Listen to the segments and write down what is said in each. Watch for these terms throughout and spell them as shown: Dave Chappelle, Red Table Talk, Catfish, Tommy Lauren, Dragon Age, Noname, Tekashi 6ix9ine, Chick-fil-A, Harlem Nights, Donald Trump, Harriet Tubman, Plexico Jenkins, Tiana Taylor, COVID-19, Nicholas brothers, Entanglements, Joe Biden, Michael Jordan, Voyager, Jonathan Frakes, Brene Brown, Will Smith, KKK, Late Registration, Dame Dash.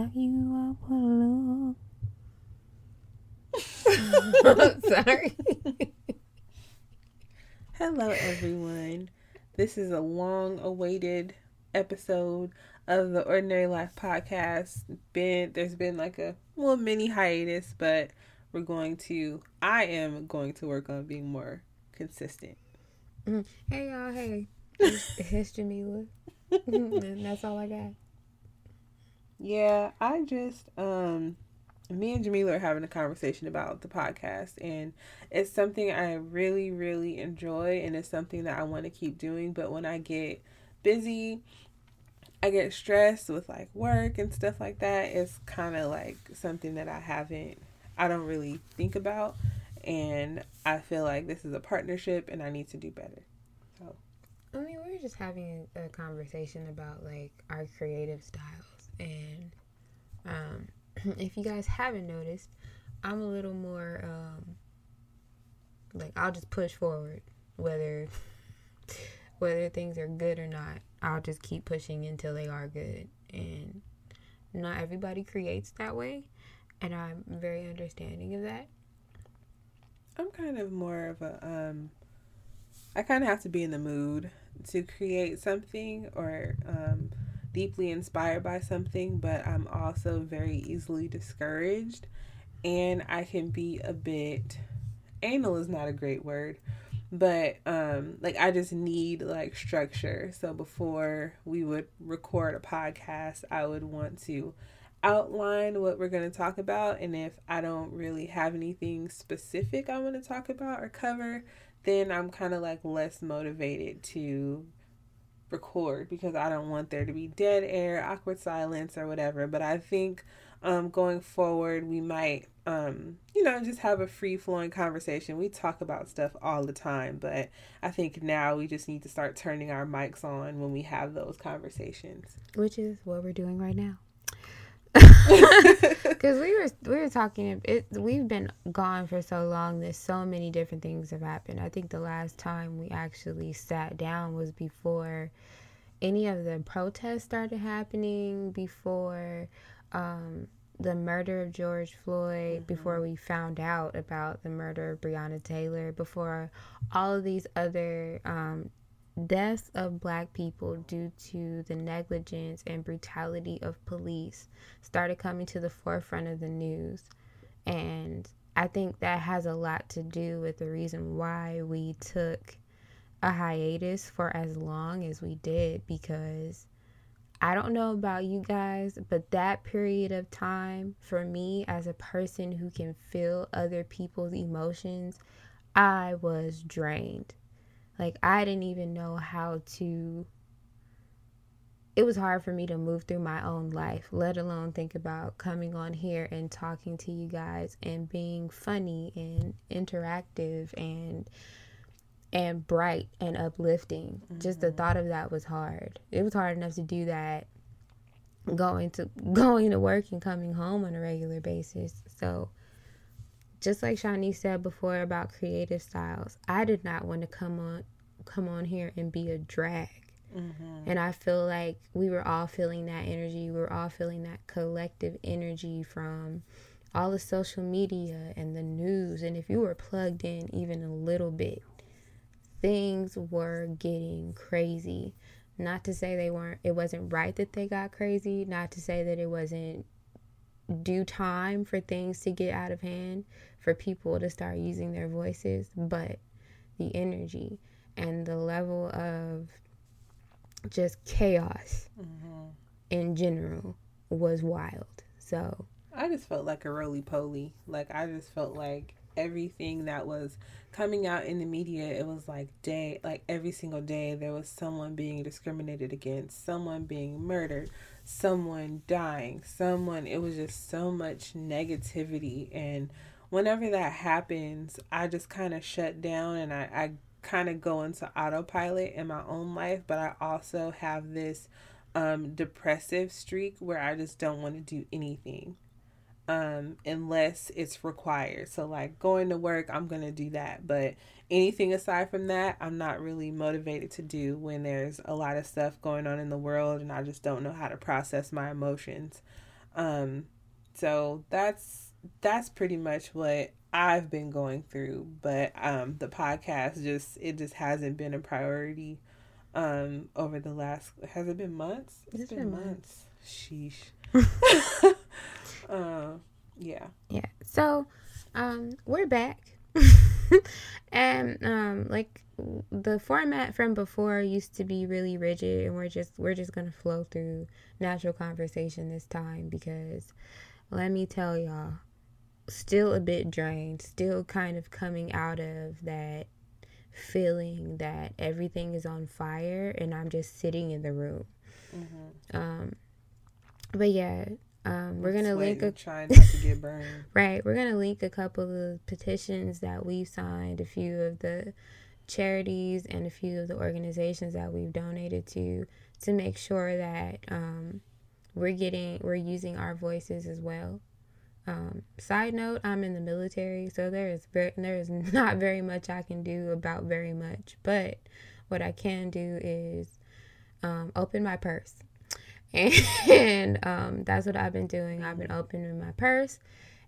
now you are alone. Sorry. Hello, everyone. This is a long-awaited episode of the Ordinary Life Podcast. There's been like a little mini hiatus, but I am going to work on being more consistent. Hey, y'all. Hey. It's Jamila. And that's all I got. Yeah, I just, me and Jamila are having a conversation about the podcast, and it's something I really, really enjoy, and it's something that I want to keep doing. But when I get busy, I get stressed with like work and stuff like that. It's kind of like something that I don't really think about. And I feel like this is a partnership and I need to do better. So, I mean, we were just having a conversation about like our creative styles, and, if you guys haven't noticed, I'm a little more, like, I'll just push forward, whether things are good or not. I'll just keep pushing until they are good, and not everybody creates that way, and I'm very understanding of that. I'm kind of more of a, I kind of have to be in the mood to create something, or, deeply inspired by something, but I'm also very easily discouraged, and I can be a bit anal is not a great word, but like I just need like structure. So before we would record a podcast, I would want to outline what we're going to talk about, and if I don't really have anything specific I want to talk about or cover, then I'm kind of like less motivated to record, because I don't want there to be dead air, awkward silence, or whatever. But I think going forward, we might, just have a free-flowing conversation. We talk about stuff all the time, but I think now we just need to start turning our mics on when we have those conversations. Which is what we're doing right now. Because we were talking, we've been gone for so long that so many different things have happened. I think the last time we actually sat down was before any of the protests started happening, before the murder of George Floyd, mm-hmm. before we found out about the murder of Breonna Taylor, before all of these other deaths of Black people due to the negligence and brutality of police started coming to the forefront of the news. And I think that has a lot to do with the reason why we took a hiatus for as long as we did, because I don't know about you guys, but that period of time for me, as a person who can feel other people's emotions, I was drained. Like, I didn't even know how to, it was hard for me to move through my own life, let alone think about coming on here and talking to you guys and being funny and interactive and bright and uplifting. Mm-hmm. Just the thought of that was hard. It was hard enough to do that going to work and coming home on a regular basis. So, just like Shawnee said before about creative styles, I did not want to come on here and be a drag. Mm-hmm. And I feel like we were all feeling that energy. We were all feeling that collective energy from all the social media and the news. And if you were plugged in even a little bit, things were getting crazy. Not to say they weren't. It wasn't right that they got crazy. Not to say that it wasn't due time for things to get out of hand, for people to start using their voices, but the energy and the level of just chaos mm-hmm. in general was wild. So I just felt like a roly-poly. Like, I just felt like everything that was coming out in the media, it was like every single day there was someone being discriminated against, someone being murdered, someone dying, it was just so much negativity. And whenever that happens, I just kind of shut down, and I kind of go into autopilot in my own life. But I also have this depressive streak where I just don't want to do anything unless it's required. So like going to work, I'm going to do that, but anything aside from that, I'm not really motivated to do when there's a lot of stuff going on in the world and I just don't know how to process my emotions. So that's pretty much what I've been going through, but the podcast just hasn't been a priority over the last, has it been months? It's been months. Sheesh. Yeah. So, we're back. And like the format from before used to be really rigid, and we're just gonna flow through natural conversation this time, because let me tell y'all, still a bit drained, still kind of coming out of that feeling that everything is on fire and I'm just sitting in the room. Mm-hmm. But yeah, we're gonna link trying not to get burned. Right, we're gonna link a couple of petitions that we've signed, a few of the charities and a few of the organizations that we've donated to make sure that we're using our voices as well. Side note, I'm in the military, so there is not very much I can do about very much, but what I can do is open my purse, and that's what I've been doing. I've been opening my purse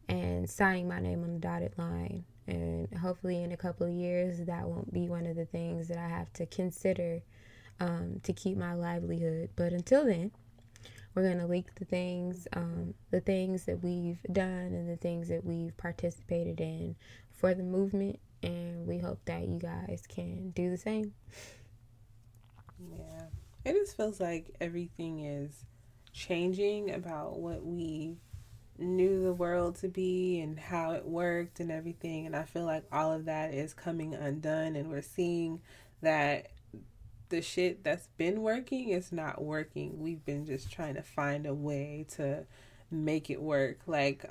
and signing my name on the dotted line, and hopefully in a couple of years that won't be one of the things that I have to consider to keep my livelihood. But until then, we're going to link the things that we've done and the things that we've participated in for the movement, and we hope that you guys can do the same. Yeah. It just feels like everything is changing about what we knew the world to be and how it worked and everything, and I feel like all of that is coming undone, and we're seeing that the shit that's been working is not working. We've been just trying to find a way to make it work. Like,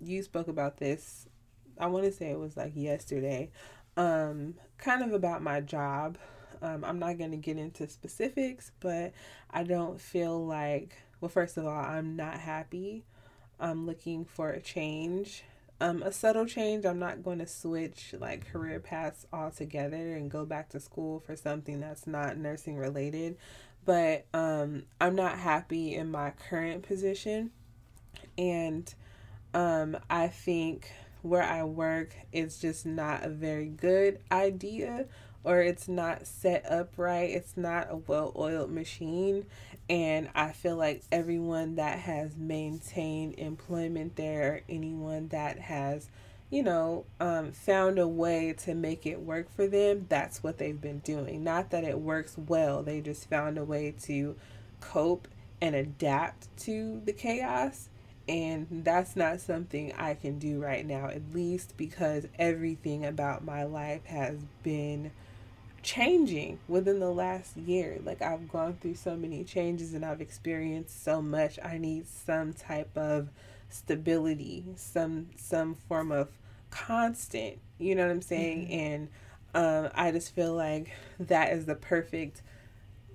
you spoke about this, I want to say it was like yesterday, kind of about my job. I'm not going to get into specifics, but I don't feel like, well, first of all, I'm not happy. I'm looking for a change. A subtle change. I'm not going to switch like career paths altogether and go back to school for something that's not nursing related, but I'm not happy in my current position, and I think where I work is just not a very good idea, or it's not set up right. It's not a well-oiled machine, and I feel like everyone that has maintained employment there, anyone that has, found a way to make it work for them, that's what they've been doing. Not that it works well. They just found a way to cope and adapt to the chaos, and that's not something I can do right now, at least, because everything about my life has been changing within the last year. Like, I've gone through so many changes and I've experienced so much. I need some type of stability, some form of constant, you know what I'm saying? Mm-hmm. And I just feel like that is the perfect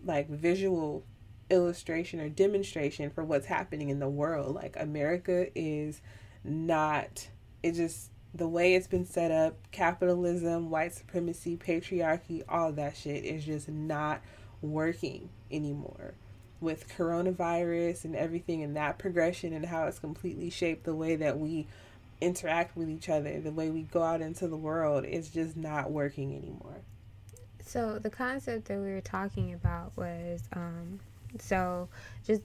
like visual illustration or demonstration for what's happening in the world. Like, America is not, it just, the way it's been set up, capitalism, white supremacy, patriarchy, all that shit is just not working anymore. With coronavirus and everything and that progression and how it's completely shaped the way that we interact with each other, the way we go out into the world, it's just not working anymore. So the concept that we were talking about was, so just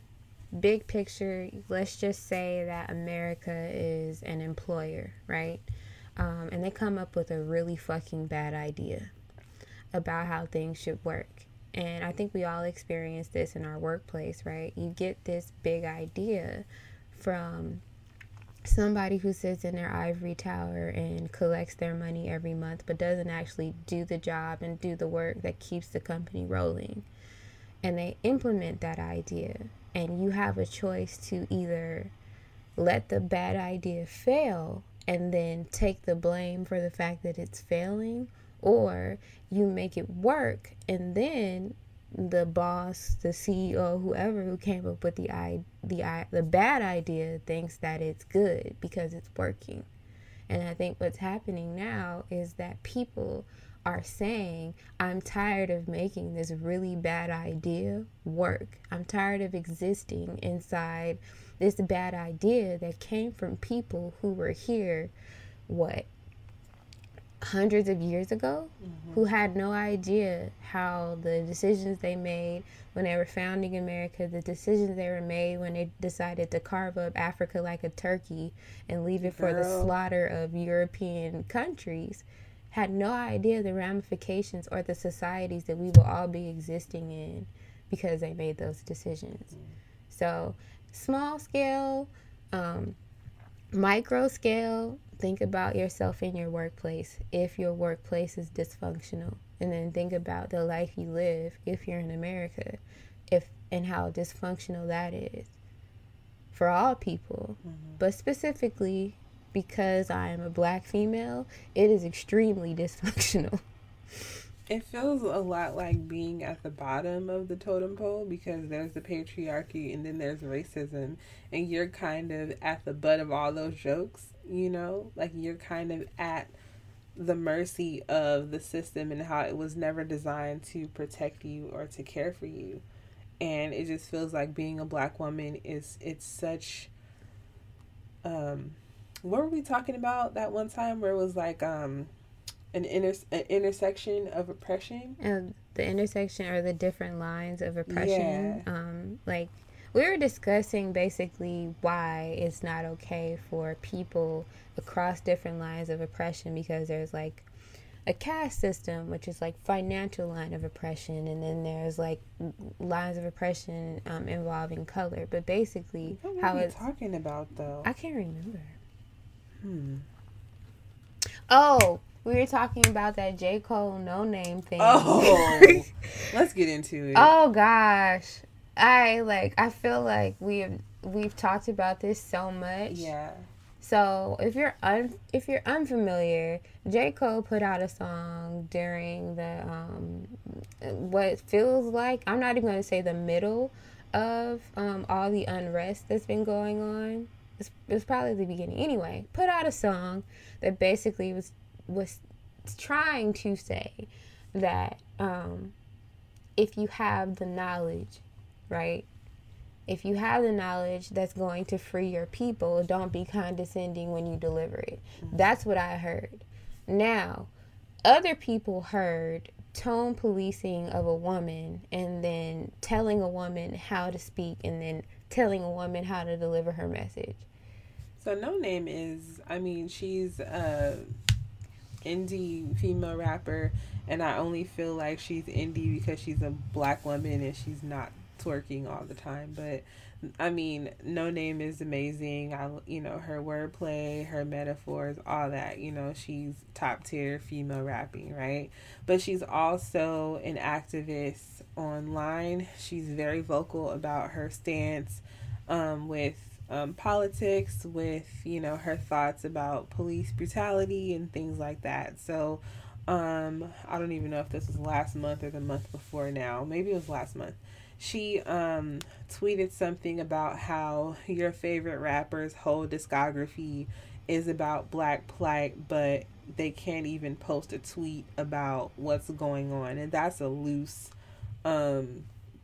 big picture, let's just say that America is an employer, right? And they come up with a really fucking bad idea about how things should work. And I think we all experience this in our workplace, right? You get this big idea from somebody who sits in their ivory tower and collects their money every month, but doesn't actually do the job and do the work that keeps the company rolling. And they implement that idea. And you have a choice to either let the bad idea fail and then take the blame for the fact that it's failing, or you make it work, and then the boss, the CEO, whoever who came up with the bad idea thinks that it's good because it's working. And I think what's happening now is that people are saying, I'm tired of making this really bad idea work. I'm tired of existing inside this bad idea that came from people who were here, what, hundreds of years ago, mm-hmm. who had no idea how the decisions they made when they were founding America, the decisions they were made when they decided to carve up Africa like a turkey and leave it for the slaughter of European countries, had no idea the ramifications or the societies that we will all be existing in because they made those decisions. Mm-hmm. So small scale, micro scale, think about yourself in your workplace if your workplace is dysfunctional. And then think about the life you live if you're in America, and how dysfunctional that is for all people, mm-hmm. but specifically because I am a Black female, it is extremely dysfunctional. It feels a lot like being at the bottom of the totem pole, because there's the patriarchy and then there's racism, and you're kind of at the butt of all those jokes, you know? Like, you're kind of at the mercy of the system and how it was never designed to protect you or to care for you. And it just feels like being a Black woman is, it's such, what were we talking about that one time where it was like an intersection of oppression? The intersection or the different lines of oppression. Yeah. Like, we were discussing basically why it's not okay for people across different lines of oppression, because there's like a caste system, which is like financial line of oppression, and then there's like lines of oppression involving color. But basically, what how it's talking about though? I can't remember. Oh, we were talking about that J. Cole Noname thing. Oh, let's get into it. Oh gosh, I feel like we've talked about this so much. Yeah. So if you're unfamiliar, J. Cole put out a song during the what feels like, I'm not even going to say the middle of all the unrest that's been going on. It was probably the beginning. Anyway, put out a song that basically was trying to say that if you have the knowledge, right? If you have the knowledge that's going to free your people, don't be condescending when you deliver it. Mm-hmm. That's what I heard. Now, other people heard tone policing of a woman and then telling a woman how to speak and then telling a woman how to deliver her message. So Noname is, I mean, she's an indie female rapper, and I only feel like she's indie because she's a Black woman and she's not twerking all the time. But I mean, Noname is amazing. Her wordplay, her metaphors, all that, you know, she's top tier female rapping, right? But she's also an activist online. She's very vocal about her stance with politics, with, you know, her thoughts about police brutality and things like that. So I don't even know if this was last month or the month before now. Maybe it was last month. She tweeted something about how your favorite rapper's whole discography is about Black plight, but they can't even post a tweet about what's going on. And that's a loose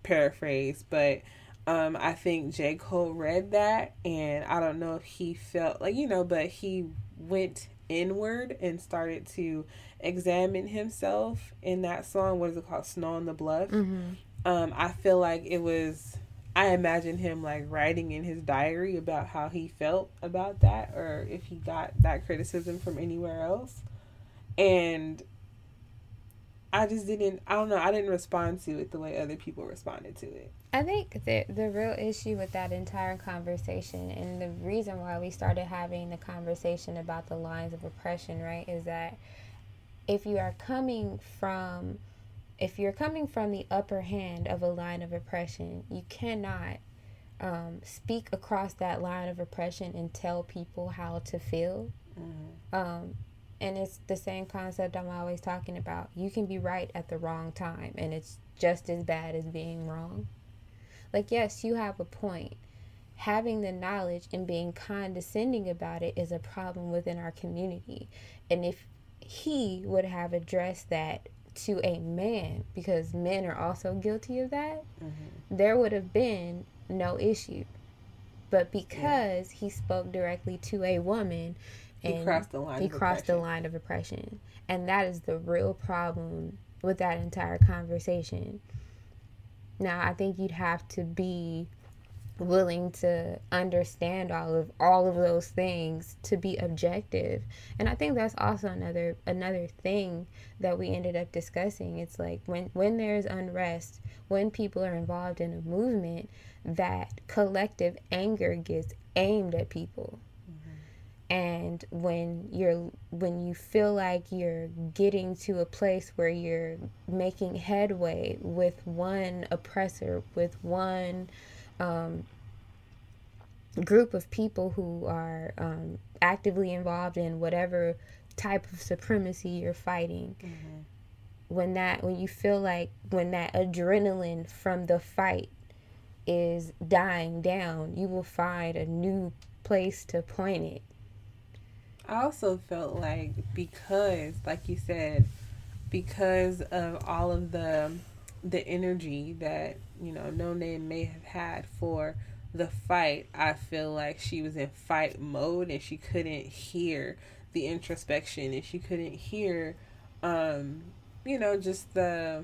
paraphrase, but I think J. Cole read that, and I don't know if he felt like, you know, but he went inward and started to examine himself in that song. What is it called? Snow on the Bluff. Mm-hmm. I feel like it was, I imagine him like writing in his diary about how he felt about that, or if he got that criticism from anywhere else. And I didn't respond to it the way other people responded to it. I think that the real issue with that entire conversation, and the reason why we started having the conversation about the lines of oppression, right, is that if you're coming from the upper hand of a line of oppression, you cannot speak across that line of oppression and tell people how to feel. Mm-hmm. And it's the same concept I'm always talking about. You can be right at the wrong time, and it's just as bad as being wrong. Like, yes, you have a point. Having the knowledge and being condescending about it is a problem within our community. And if he would have addressed that to a man, because men are also guilty of that, mm-hmm. there would have been no issue. But because he spoke directly to a woman, and he crossed the line of oppression. And that is the real problem with that entire conversation. Now, I think you'd have to be willing to understand all of those things to be objective. And I think that's also another thing that we ended up discussing. It's like when there's unrest, when people are involved in a movement, that collective anger gets aimed at people. Mm-hmm. And when you feel like you're getting to a place where you're making headway with one oppressor, with one group of people who are actively involved in whatever type of supremacy you're fighting, mm-hmm. when that adrenaline from the fight is dying down, you will find a new place to point it. I also felt like, because like you said, because of all of the energy that, you know, Noname may have had for the fight, I feel like she was in fight mode and she couldn't hear the introspection, and she couldn't hear, you know, just the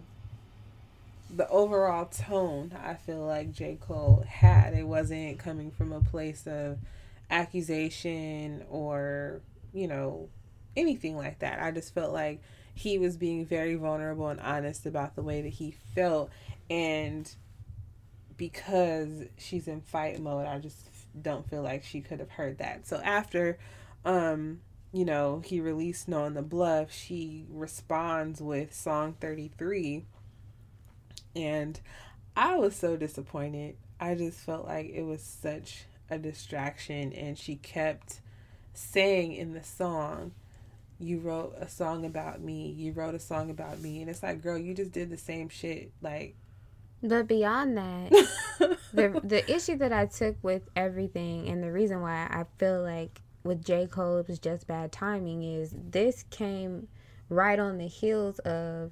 overall tone I feel like J. Cole had. It wasn't coming from a place of accusation or, you know, anything like that. I just felt like he was being very vulnerable and honest about the way that he felt. And because she's in fight mode, I just don't feel like she could have heard that. So after, you know, he released Snow on the Bluff, she responds with Song 33. And I was so disappointed. I just felt like it was such a distraction. And she kept saying in the song, "You wrote a song about me. You wrote a song about me." And it's like, girl, you just did the same shit. Like, but beyond that, the issue that I took with everything, and the reason why I feel like with J. Cole it was just bad timing, is this came right on the heels of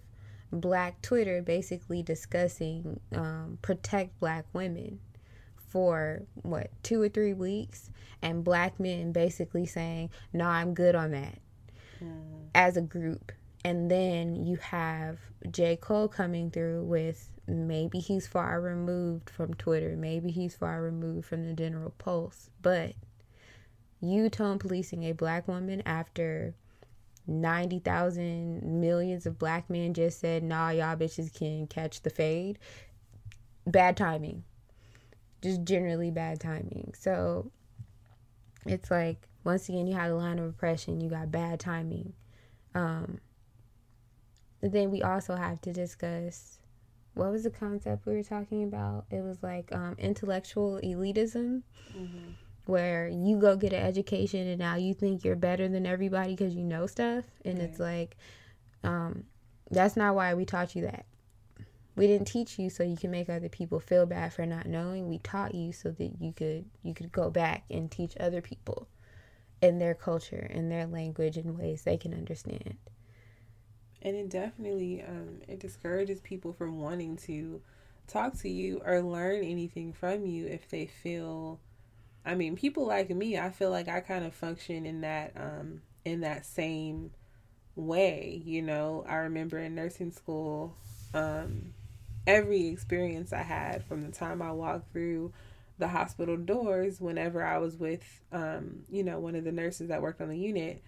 Black Twitter basically discussing protect Black women for, 2 or 3 weeks, and Black men basically saying, "No, I'm good on that," as a group. And then you have J. Cole coming through with, maybe he's far removed from Twitter, maybe he's far removed from the general pulse, but you tone policing a Black woman after 90,000 millions of Black men just said, "Nah, y'all bitches can catch the fade." Bad timing. Just generally bad timing. So it's like, once again, you had a line of oppression, you got bad timing. Then we also have to discuss, what was the concept we were talking about? It was like intellectual elitism, mm-hmm. where you go get an education and now you think you're better than everybody because you know stuff. And It's like, that's not why we taught you that. We didn't teach you so you can make other people feel bad for not knowing. We taught you so that you could go back and teach other people in their culture, in their language, in ways they can understand. And it definitely, it discourages people from wanting to talk to you or learn anything from you if they feel, I mean, people like me, I feel like I kind of function in that same way, you know. I remember in nursing school, every experience I had from the time I walked through the hospital doors, whenever I was with, you know, one of the nurses that worked on the unit,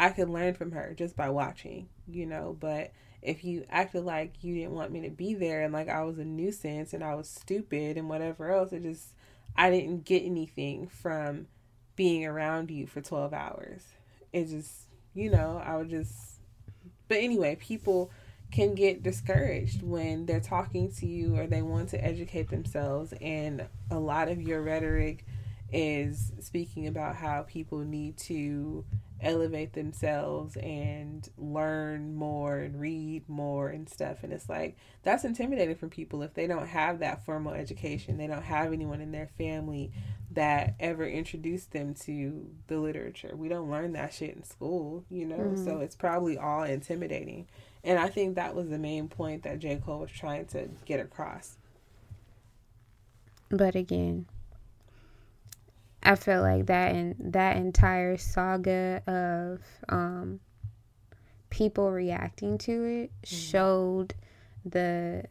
I could learn from her just by watching, you know. But if you acted like you didn't want me to be there and like I was a nuisance and I was stupid and whatever else, I didn't get anything from being around you for 12 hours. It just, you know, but anyway, people can get discouraged when they're talking to you or they want to educate themselves. And a lot of your rhetoric is speaking about how people need to elevate themselves and learn more and read more and stuff. And it's like, that's intimidating for people if they don't have that formal education. They don't have anyone in their family that ever introduced them to the literature. We don't learn that shit in school, you know? Mm-hmm. So it's probably all intimidating. And I think that was the main point that J. Cole was trying to get across. But again, I feel like that entire saga of people reacting to it showed the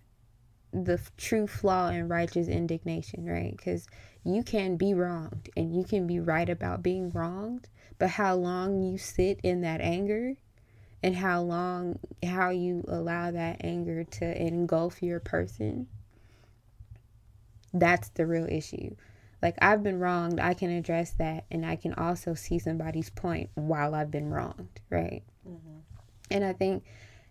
true flaw in righteous indignation, right? Because you can be wronged and you can be right about being wronged, but how long you sit in that anger and how you allow that anger to engulf your person, that's the real issue. Like, I've been wronged, I can address that, and I can also see somebody's point while I've been wronged, right? Mm-hmm. And I think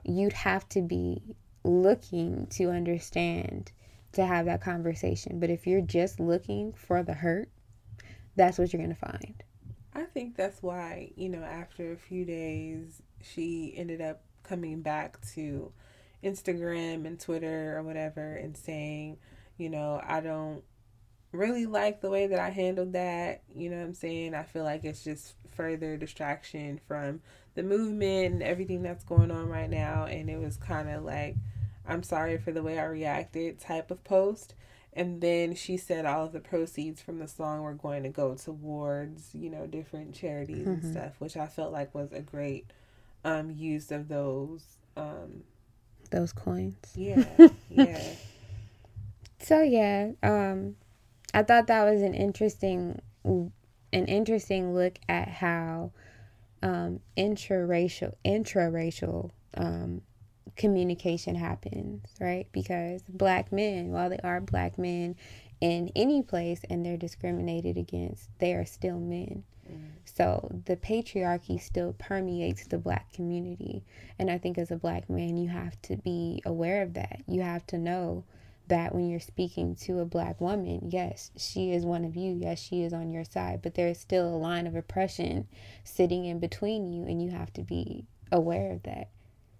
you'd have to be looking to understand to have that conversation. But if you're just looking for the hurt, that's what you're going to find. I think that's why, you know, after a few days, she ended up coming back to Instagram and Twitter or whatever and saying, you know, I don't really like the way that I handled that. You know what I'm saying? I feel like it's just further distraction from the movement and everything that's going on right now. And it was kind of like, I'm sorry for the way I reacted type of post. And then she said all of the proceeds from the song were going to go towards, you know, different charities and stuff, which I felt like was a great use of those coins. Yeah. Yeah. So yeah, I thought that was an interesting look at how intraracial communication happens, right? Because black men, while they are black men in any place and they're discriminated against, they are still men. Mm-hmm. So the patriarchy still permeates the black community. And I think as a black man, you have to be aware of that. You have to know that when you're speaking to a black woman, yes, she is one of you, yes, she is on your side, but there is still a line of oppression sitting in between you, and you have to be aware of that.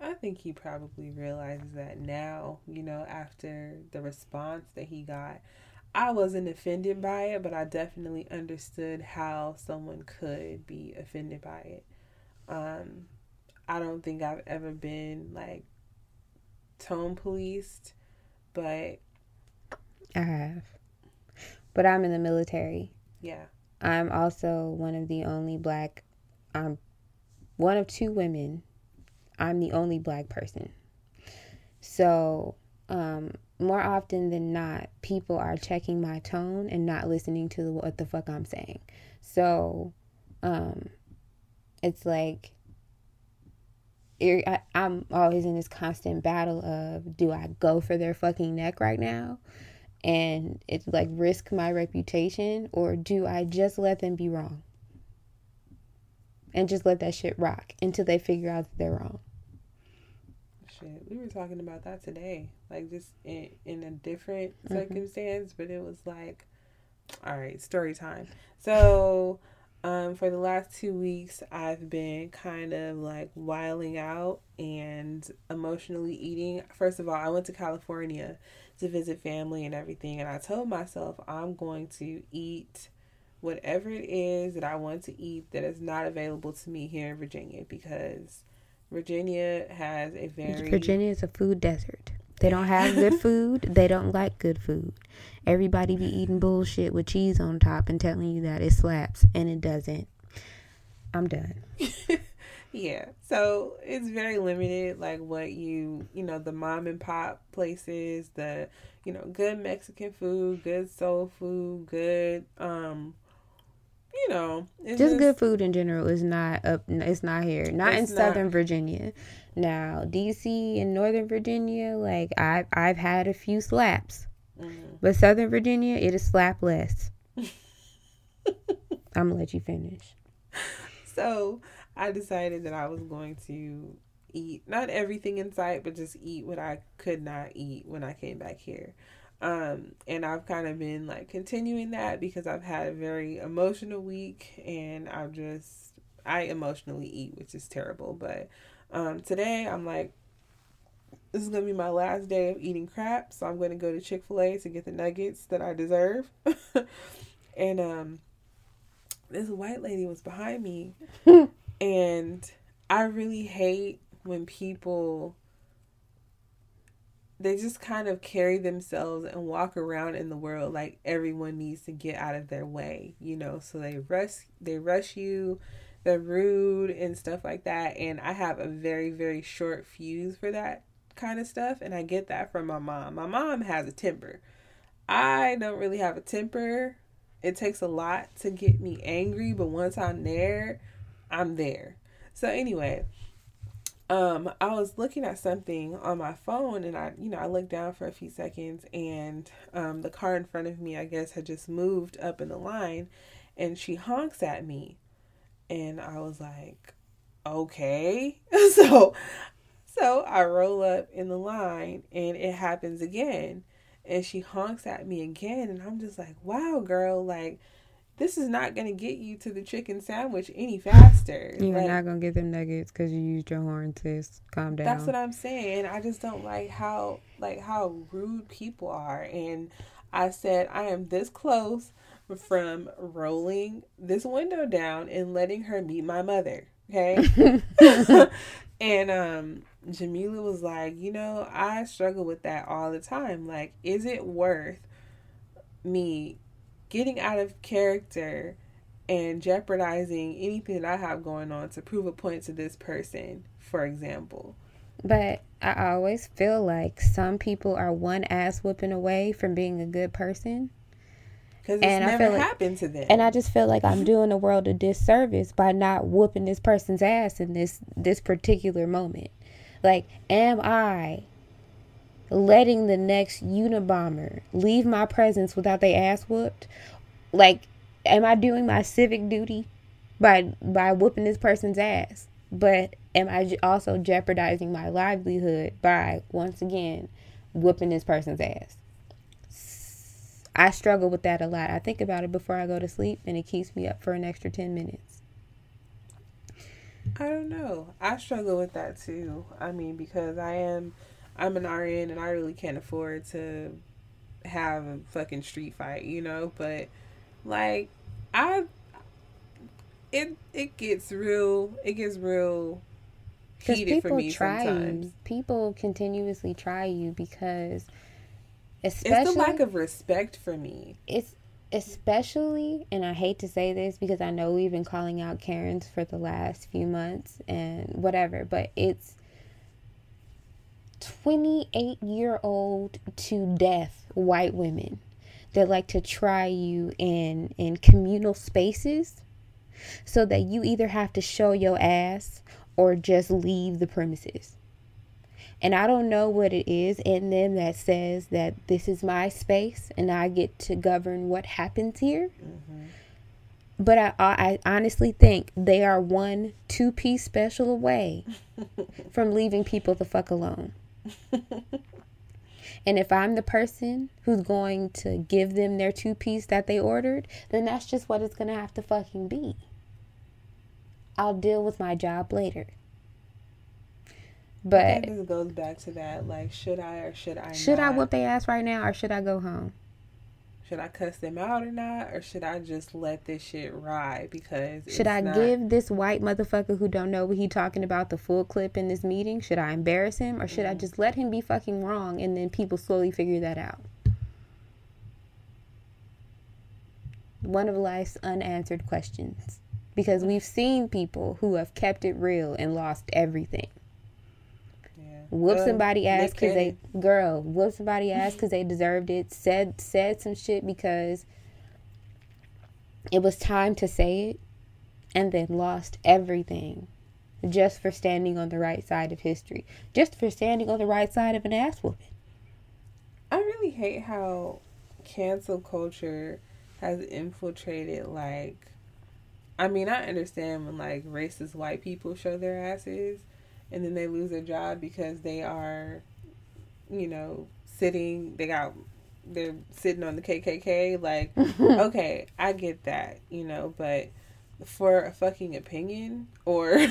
I think he probably realizes that now, you know, after the response that he got. I wasn't offended by it, but I definitely understood how someone could be offended by it. I don't think I've ever been, like, tone policed, but I have. But I'm in the military. Yeah. I'm also one of two women. I'm the only black person. So, more often than not, people are checking my tone and not listening to what the fuck I'm saying. So, it's like, I'm always in this constant battle of, do I go for their fucking neck right now and it's like risk my reputation, or do I just let them be wrong and just let that shit rock until they figure out that they're wrong? Shit, we were talking about that today, like just in a different circumstance, but it was like, all right, story time. So for the last 2 weeks, I've been kind of like wilding out and emotionally eating. First of all, I went to California to visit family and everything. And I told myself I'm going to eat whatever it is that I want to eat that is not available to me here in Virginia, because Virginia has a very... Virginia is a food desert. They don't have good food. They don't like good food. Everybody be eating bullshit with cheese on top and telling you that it slaps, and it doesn't. I'm done. Yeah. So it's very limited, like what you know, the mom and pop places, the, you know, good Mexican food, good soul food, good, you know, it's just good food in general is not up. It's not here. Not in Southern Virginia. Now, D.C. and Northern Virginia, like I've had a few slaps, but Southern Virginia, it is slapless. I'm gonna let you finish. So I decided that I was going to eat not everything in sight, but just eat what I could not eat when I came back here. And I've kind of been like continuing that because I've had a very emotional week, and I emotionally eat, which is terrible. But, today I'm like, this is going to be my last day of eating crap. So I'm going to go to Chick-fil-A to get the nuggets that I deserve. And this white lady was behind me. And I really hate when people, they just kind of carry themselves and walk around in the world like everyone needs to get out of their way, you know? So they rush you, they're rude and stuff like that. And I have a very, very short fuse for that kind of stuff. And I get that from my mom. My mom has a temper. I don't really have a temper. It takes a lot to get me angry, but once I'm there, I'm there. So anyway, I was looking at something on my phone and I looked down for a few seconds and, the car in front of me, I guess, had just moved up in the line and she honks at me and I was like, okay. So I roll up in the line and it happens again and she honks at me again. And I'm just like, wow, girl, like, this is not going to get you to the chicken sandwich any faster. You're not going to get them nuggets because you used your horn to calm down. That's what I'm saying. I just don't like how rude people are. And I said, I am this close from rolling this window down and letting her meet my mother. Okay. And Jamila was like, you know, I struggle with that all the time. Like, is it worth me getting out of character and jeopardizing anything that I have going on to prove a point to this person, for example? But I always feel like some people are one ass whooping away from being a good person. Because it's never happened to them. And I just feel like I'm doing the world a disservice by not whooping this person's ass in this particular moment. Like, am I letting the next Unabomber leave my presence without they ass whooped? Like, am I doing my civic duty by whooping this person's ass? But am I also jeopardizing my livelihood by, once again, whooping this person's ass? I struggle with that a lot. I think about it before I go to sleep, and it keeps me up for an extra 10 minutes. I don't know. I struggle with that, too. I mean, because I'm an RN and I really can't afford to have a fucking street fight, you know, but like it gets real heated for me sometimes. People continuously try you because especially it's the lack of respect for me. It's especially, and I hate to say this because I know we've been calling out Karens for the last few months and whatever, but it's 28-year-old to death white women that like to try you in communal spaces so that you either have to show your ass or just leave the premises. And I don't know what it is in them that says that this is my space and I get to govern what happens here. Mm-hmm. But I honestly think they are one two-piece special away from leaving people the fuck alone. And if I'm the person who's going to give them their two-piece that they ordered, then that's just what it's going to have to fucking be. I'll deal with my job later. But it goes back to that, like, should I or should I not? Should I whoop their ass right now or should I go home? Should I cuss them out or not? Or should I just let this shit ride? Because should I give this white motherfucker who don't know what he talking about the full clip in this meeting? Should I embarrass him or should I just let him be fucking wrong and then people slowly figure that out? One of life's unanswered questions. Because we've seen people who have kept it real and lost everything. Whoop somebody ass because they deserved it. Said some shit because it was time to say it, and then lost everything just for standing on the right side of history, just for standing on the right side of an ass whooping. I really hate how cancel culture has infiltrated. Like, I mean, I understand when like racist white people show their asses. And then they lose their job because they are, you know, they're sitting on the KKK. Like, okay, I get that, you know, but for a fucking opinion or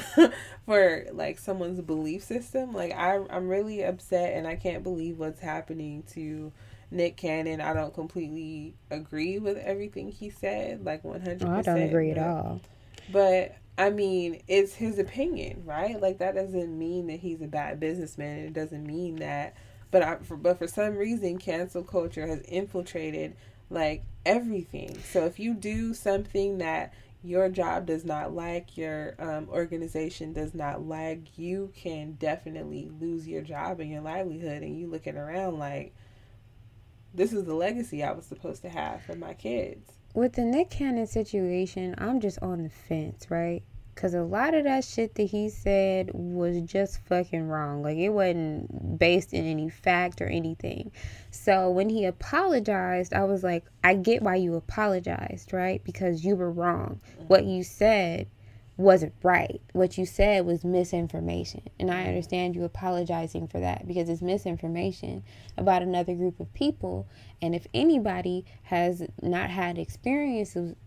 for like someone's belief system, like I'm really upset and I can't believe what's happening to Nick Cannon, I don't completely agree with everything he said, like 100%. Oh, I don't agree at all. But, I mean, it's his opinion, right? Like, that doesn't mean that he's a bad businessman. It doesn't mean that. But for some reason, cancel culture has infiltrated, like, everything. So if you do something that your job does not like, your organization does not like, you can definitely lose your job and your livelihood. And you looking around like, this is the legacy I was supposed to have for my kids. With the Nick Cannon situation, I'm just on the fence, right? Because a lot of that shit that he said was just fucking wrong. Like, it wasn't based in any fact or anything. So when he apologized, I was like, I get why you apologized, right? Because you were wrong. What you said wasn't right. What you said was misinformation. And I understand you apologizing for that, because it's misinformation about another group of people. And if anybody has not had experiences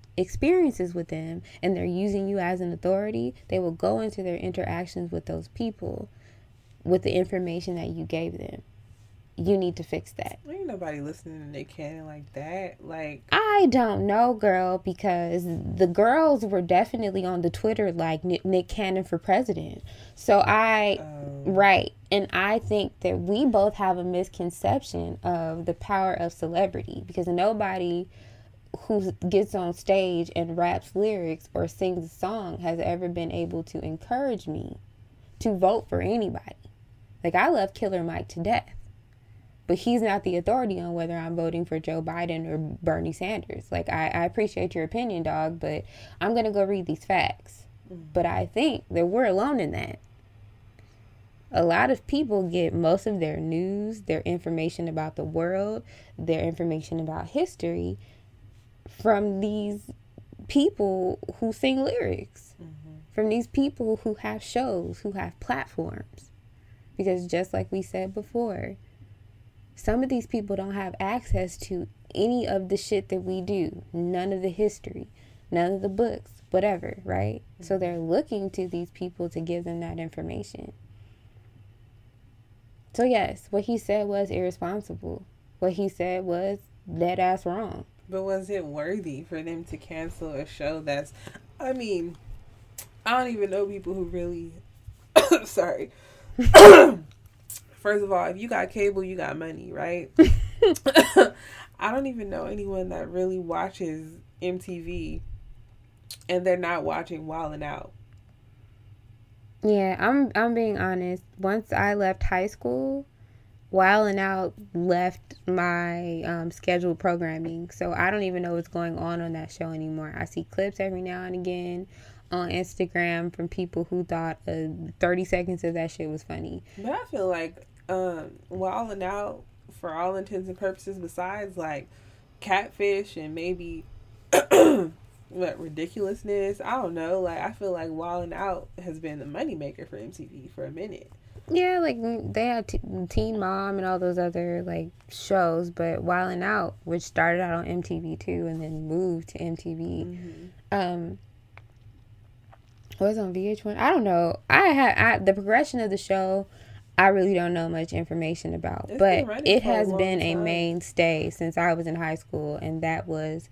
with them and they're using you as an authority, they will go into their interactions with those people with the information that you gave them. You need to fix that. Ain't nobody listening to Nick Cannon like that. Like, I don't know, girl, because the girls were definitely on the Twitter like Nick Cannon for president. So right. And I think that we both have a misconception of the power of celebrity, because nobody who gets on stage and raps lyrics or sings a song has ever been able to encourage me to vote for anybody. Like, I love Killer Mike to death, but he's not the authority on whether I'm voting for Joe Biden or Bernie Sanders. Like, I appreciate your opinion, dog, but I'm going to go read these facts. But I think that we're alone in that. A lot of people get most of their news, their information about the world, their information about history from these people who sing lyrics, from these people who have shows, who have platforms. Because just like we said before, some of these people don't have access to any of the shit that we do. None of the history, none of the books, whatever, right? So they're looking to these people to give them that information. So yes, what he said was irresponsible. What he said was dead ass wrong. But was it worthy for them to cancel a show that's, I mean, I don't even know people who really, sorry. First of all, if you got cable, you got money, right? I don't even know anyone that really watches MTV and they're not watching Wild N' Out. Yeah, I'm being honest. Once I left high school, Wild N' Out left my scheduled programming. So I don't even know what's going on that show anymore. I see clips every now and again on Instagram from people who thought 30 seconds of that shit was funny. But I feel like Wild N' Out, for all intents and purposes, besides like catfish and maybe what ridiculousness, I don't know. Like, I feel like Wild N' Out has been the moneymaker for MTV for a minute. Yeah, like they have Teen Mom and all those other like shows, but Wild N' Out, which started out on MTV too and then moved to MTV, was on VH1. I don't know. The progression of the show, I really don't know much information about, but it has been a mainstay since I was in high school, and that was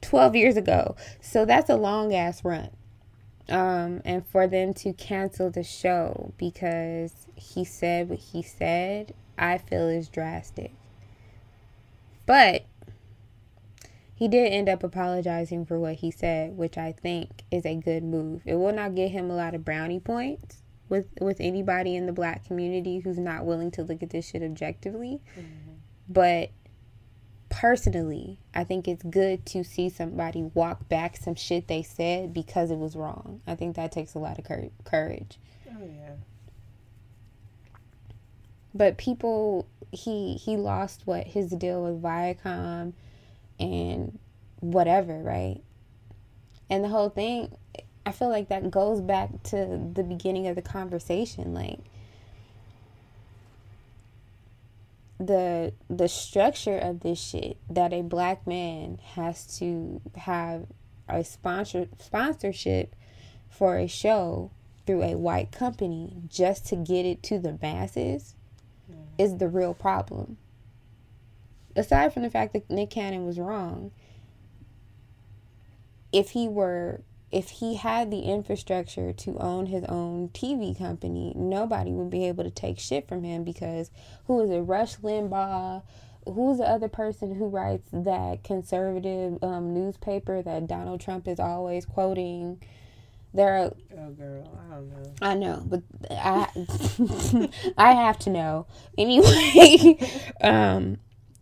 12 years ago. So that's a long ass run. And for them to cancel the show because he said what he said, I feel is drastic. But he did end up apologizing for what he said, which I think is a good move. It will not get him a lot of brownie points with anybody in the black community who's not willing to look at this shit objectively. But personally, I think it's good to see somebody walk back some shit they said because it was wrong. I think that takes a lot of courage. Oh, yeah. But people, he lost his deal with Viacom and whatever, right? And the whole thing, I feel like that goes back to the beginning of the conversation. Like, the structure of this shit, that a black man has to have a sponsorship for a show through a white company just to get it to the masses, is the real problem. Aside from the fact that Nick Cannon was wrong, if he had the infrastructure to own his own TV company, nobody would be able to take shit from him, because who is it? Rush Limbaugh. Who's the other person who writes that conservative newspaper that Donald Trump is always quoting? Oh, girl, I don't know. I know, but I I have to know. Anyway,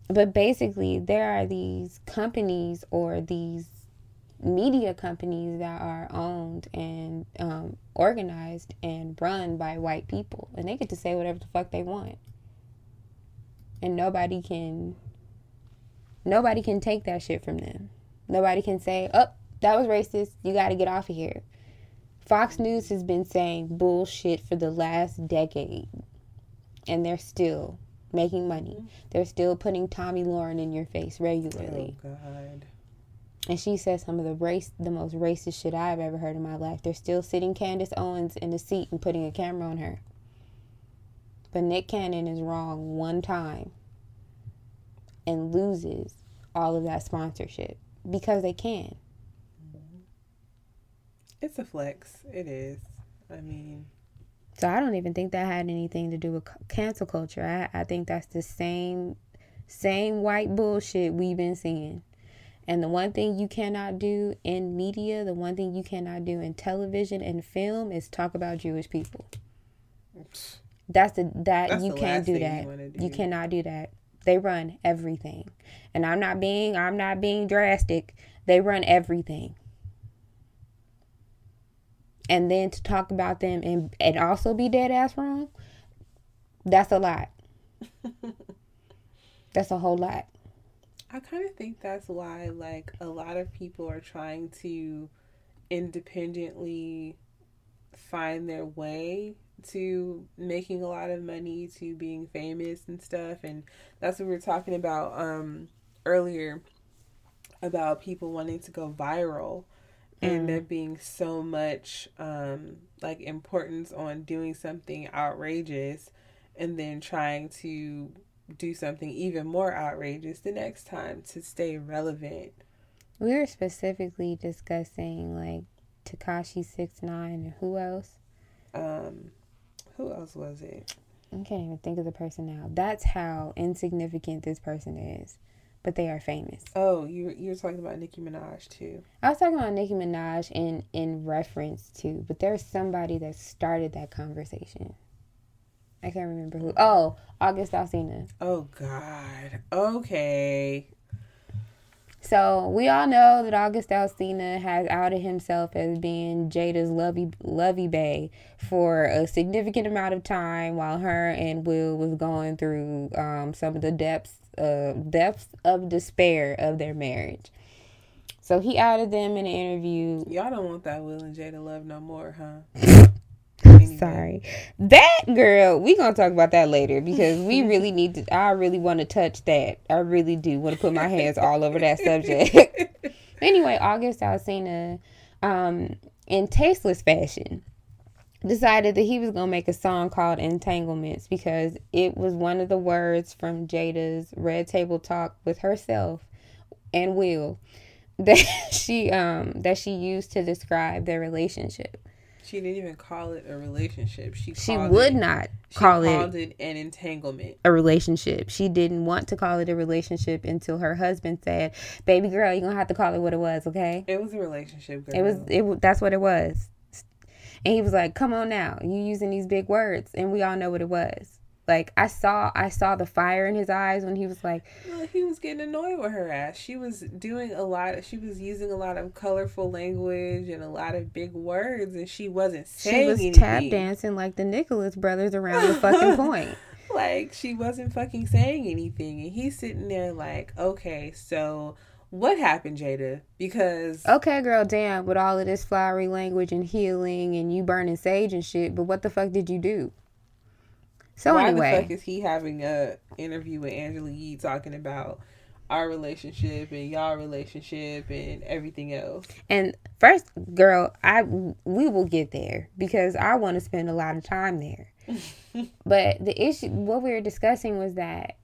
but basically there are these companies or these media companies that are owned and organized and run by white people, and they get to say whatever the fuck they want, and nobody can take that shit from them. Nobody can say, oh, that was racist, you got to get off of here. Fox News has been saying bullshit for the last decade, and they're still making money. They're still putting Tommy Lauren in your face regularly. Oh, God. And she says some of the most racist shit I've ever heard in my life. They're still sitting Candace Owens in the seat and putting a camera on her. But Nick Cannon is wrong one time and loses all of that sponsorship because they can. It's a flex. It is. I mean, so I don't even think that had anything to do with cancel culture. I think that's the same white bullshit we've been seeing. And the one thing you cannot do in media, the one thing you cannot do in television and film is talk about Jewish people. That's you can't do that. You cannot do that. They run everything. And I'm not being drastic. They run everything. And then to talk about them and also be dead ass wrong, that's a lot. That's a whole lot. I kind of think that's why, like, a lot of people are trying to independently find their way to making a lot of money, to being famous and stuff. And that's what we were talking about earlier, about people wanting to go viral and there being so much like importance on doing something outrageous and then trying to do something even more outrageous the next time to stay relevant. We were specifically discussing, like, Tekashi 6ix9ine and who else was it? I can't even think of the person now. That's how insignificant this person is, but they are famous. Oh, you're talking about Nicki Minaj too. I was talking about Nicki Minaj in reference to, but there's somebody that started that conversation. I can't remember who. Oh, August Alsina. Oh, God. Okay. So, we all know that August Alsina has outed himself as being Jada's lovey bae for a significant amount of time while her and Will was going through some of the depths of despair of their marriage. So, he outed them in an interview. Y'all don't want that Will and Jada love no more, huh? Sorry. That girl, we gonna talk about that later, because we really need to, I really want to touch that. I really do want to put my hands all over that subject. Anyway, August Alsina, in tasteless fashion, decided that he was gonna make a song called Entanglements because it was one of the words from Jada's Red Table Talk with herself and Will that she used to describe their relationship. She didn't even call it a relationship. She called it an entanglement. A relationship. She didn't want to call it a relationship until her husband said, "Baby girl, you're gonna have to call it what it was, okay?" It was a relationship, girl. That's what it was. And he was like, "Come on now, you using these big words," and we all know what it was. Like, I saw the fire in his eyes when he was like... Well, he was getting annoyed with her ass. She was doing a lot... She was using a lot of colorful language and a lot of big words, and she wasn't saying anything. She was tap dancing like the Nicholas brothers around the fucking point. Like, she wasn't fucking saying anything. And he's sitting there like, okay, so... What happened, Jada? Because... Okay, girl, damn, with all of this flowery language and healing and you burning sage and shit, but what the fuck did you do? So anyway, why the fuck is he having a interview with Angela Yee talking about our relationship and y'all relationship and everything else? And first, girl, we will get there because I want to spend a lot of time there. But the issue, what we were discussing was that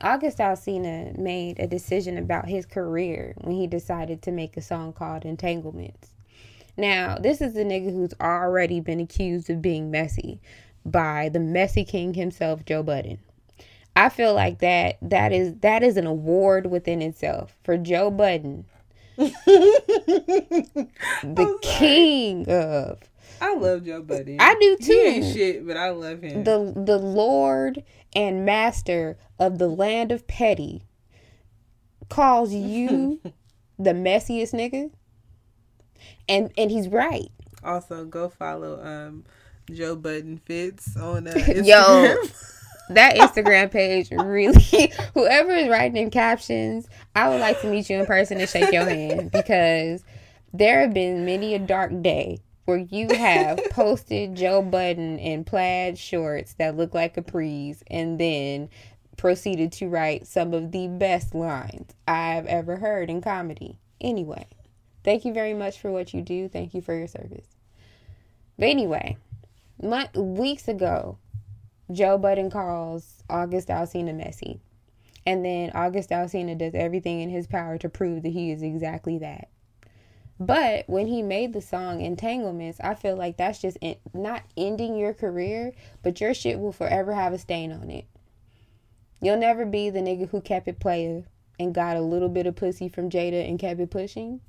August Alsina made a decision about his career when he decided to make a song called Entanglements. Now, this is the nigga who's already been accused of being messy by the messy king himself, Joe Budden. I feel like that is an award within itself for Joe Budden, the king of. I love Joe Budden. I do too. He ain't shit, but I love him. The Lord and Master of the land of petty calls you the messiest nigga, and he's right. Also, go follow Joe Budden Fitz on Instagram. Yo. That Instagram page, really, whoever is writing in captions, I would like to meet you in person and shake your hand, because there have been many a dark day where you have posted Joe Budden in plaid shorts that look like capris and then proceeded to write some of the best lines I've ever heard in comedy. Anyway, thank you very much for what you do. Thank you for your service. But anyway, weeks ago, Joe Budden calls August Alsina messy. And then August Alsina does everything in his power to prove that he is exactly that. But when he made the song Entanglements, I feel like that's just not ending your career, but your shit will forever have a stain on it. You'll never be the nigga who kept it player and got a little bit of pussy from Jada and kept it pushing.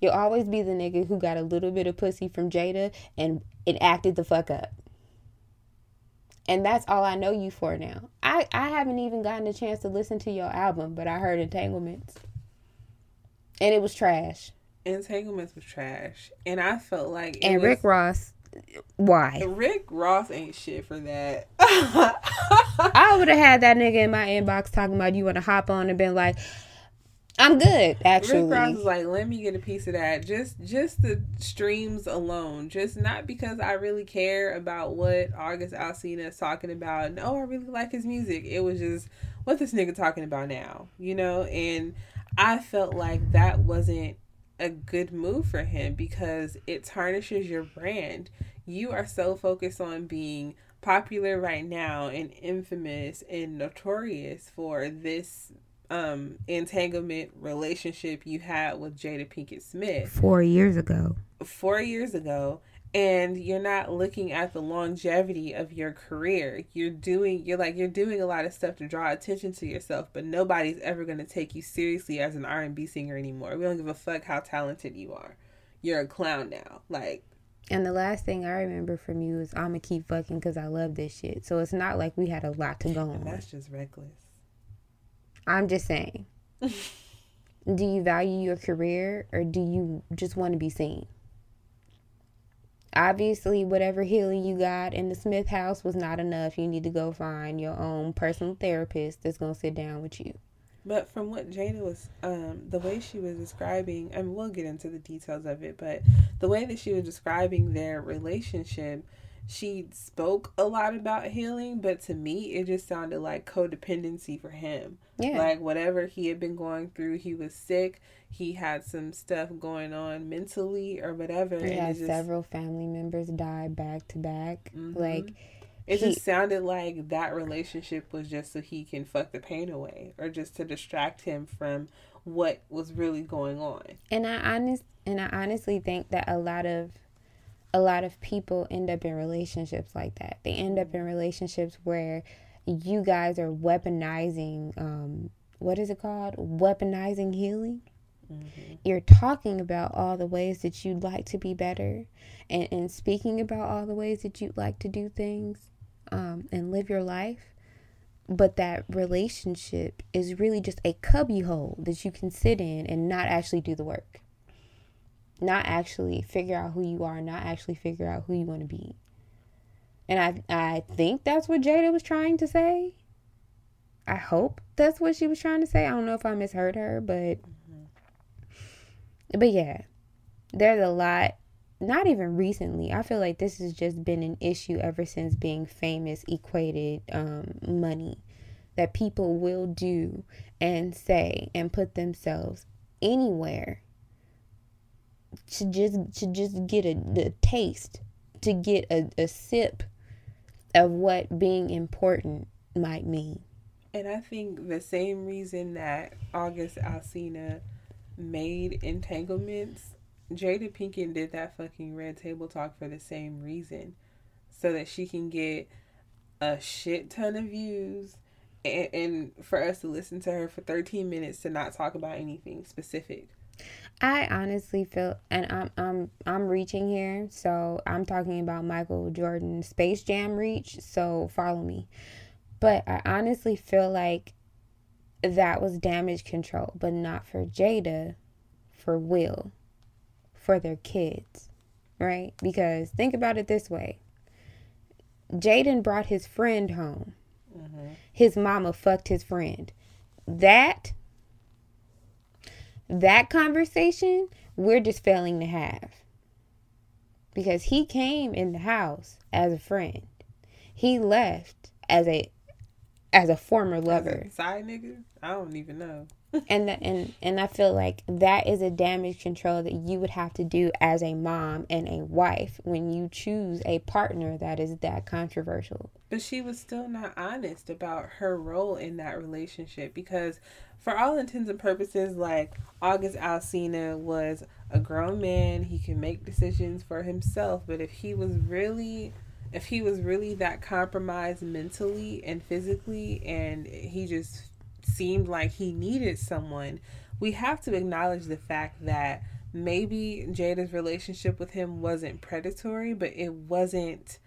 You'll always be the nigga who got a little bit of pussy from Jada and it acted the fuck up. And that's all I know you for now. I haven't even gotten a chance to listen to your album, but I heard Entanglements. And it was trash. Entanglements was trash. And I felt like... And Rick Ross, why? Rick Ross ain't shit for that. I would have had that nigga in my inbox talking about you want to hop on and been like, I'm good, actually. Rick Ross was like, let me get a piece of that. Just the streams alone. Just not because I really care about what August Alsina is talking about. And, I really like his music. It was just, what this nigga talking about now? You know? And I felt like that wasn't a good move for him because it tarnishes your brand. You are so focused on being popular right now and infamous and notorious for this entanglement relationship you had with Jada Pinkett Smith 4 years ago, and you're not looking at the longevity of your career. You're doing a lot of stuff to draw attention to yourself, but nobody's ever going to take you seriously as an R&B singer anymore. We don't give a fuck how talented you are. You're a clown now. And the last thing I remember from you is I'm gonna keep fucking because I love this shit. So it's not like we had a lot to go on. And that's just reckless. I'm just saying, do you value your career or do you just want to be seen? Obviously, whatever healing you got in the Smith house was not enough. You need to go find your own personal therapist that's going to sit down with you. But from what Jada was, the way she was describing, and we'll get into the details of it, but the way that she was describing their relationship, she spoke a lot about healing, but to me, it just sounded like codependency for him. Yeah. Like, whatever he had been going through, he was sick, he had some stuff going on mentally or whatever. He had several family members die back to back. Mm-hmm. Like, it just sounded like that relationship was just so he can fuck the pain away or just to distract him from what was really going on. And I honestly think that a lot of people end up in relationships like that. They end up in relationships where you guys are weaponizing, what is it called? Weaponizing healing. Mm-hmm. You're talking about all the ways that you'd like to be better and speaking about all the ways that you'd like to do things and live your life. But that relationship is really just a cubbyhole that you can sit in and not actually do the work. Not actually figure out who you are, not actually figure out who you want to be. And I think that's what Jada was trying to say. I hope that's what she was trying to say. I don't know if I misheard her, but yeah, there's a lot, not even recently. I feel like this has just been an issue ever since being famous equated money, that people will do and say and put themselves anywhere to just get a taste, to get a sip of what being important might mean. And I think the same reason that August Alsina made Entanglements, Jada Pinkett did that fucking Red Table Talk for the same reason, so that she can get a shit ton of views and for us to listen to her for 13 minutes to not talk about anything specific. I honestly feel, and I'm reaching here, so I'm talking about Michael Jordan's Space Jam reach, so follow me. But I honestly feel like that was damage control, but not for Jada, for Will, for their kids, right? Because think about it this way. Jaden brought his friend home. Mm-hmm. His mama fucked his friend. That conversation, we're just failing to have. Because he came in the house as a friend. He left as a former lover. Side nigga? I don't even know. and I feel like that is a damage control that you would have to do as a mom and a wife when you choose a partner that is that controversial. But she was still not honest about her role in that relationship, because for all intents and purposes, like, August Alsina was a grown man. He can make decisions for himself. But if he was really that compromised mentally and physically, and he just seemed like he needed someone, we have to acknowledge the fact that maybe Jada's relationship with him wasn't predatory, but it wasn't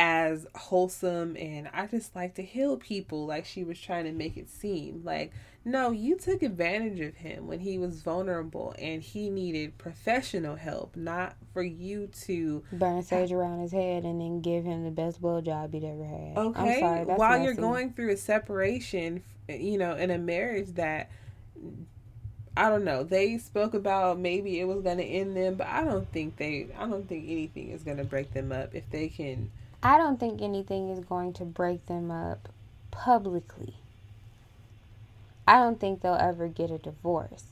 as wholesome and I just like to heal people like she was trying to make it seem. Like, no, you took advantage of him when he was vulnerable and he needed professional help, not for you to burn sage around his head and then give him the best blowjob he'd ever had. Okay, I'm sorry, that's while you're going through a separation, you know, in a marriage that, I don't know, they spoke about maybe it was going to end them, but I don't think anything is going to break them up if they can. I don't think anything is going to break them up publicly. I don't think they'll ever get a divorce.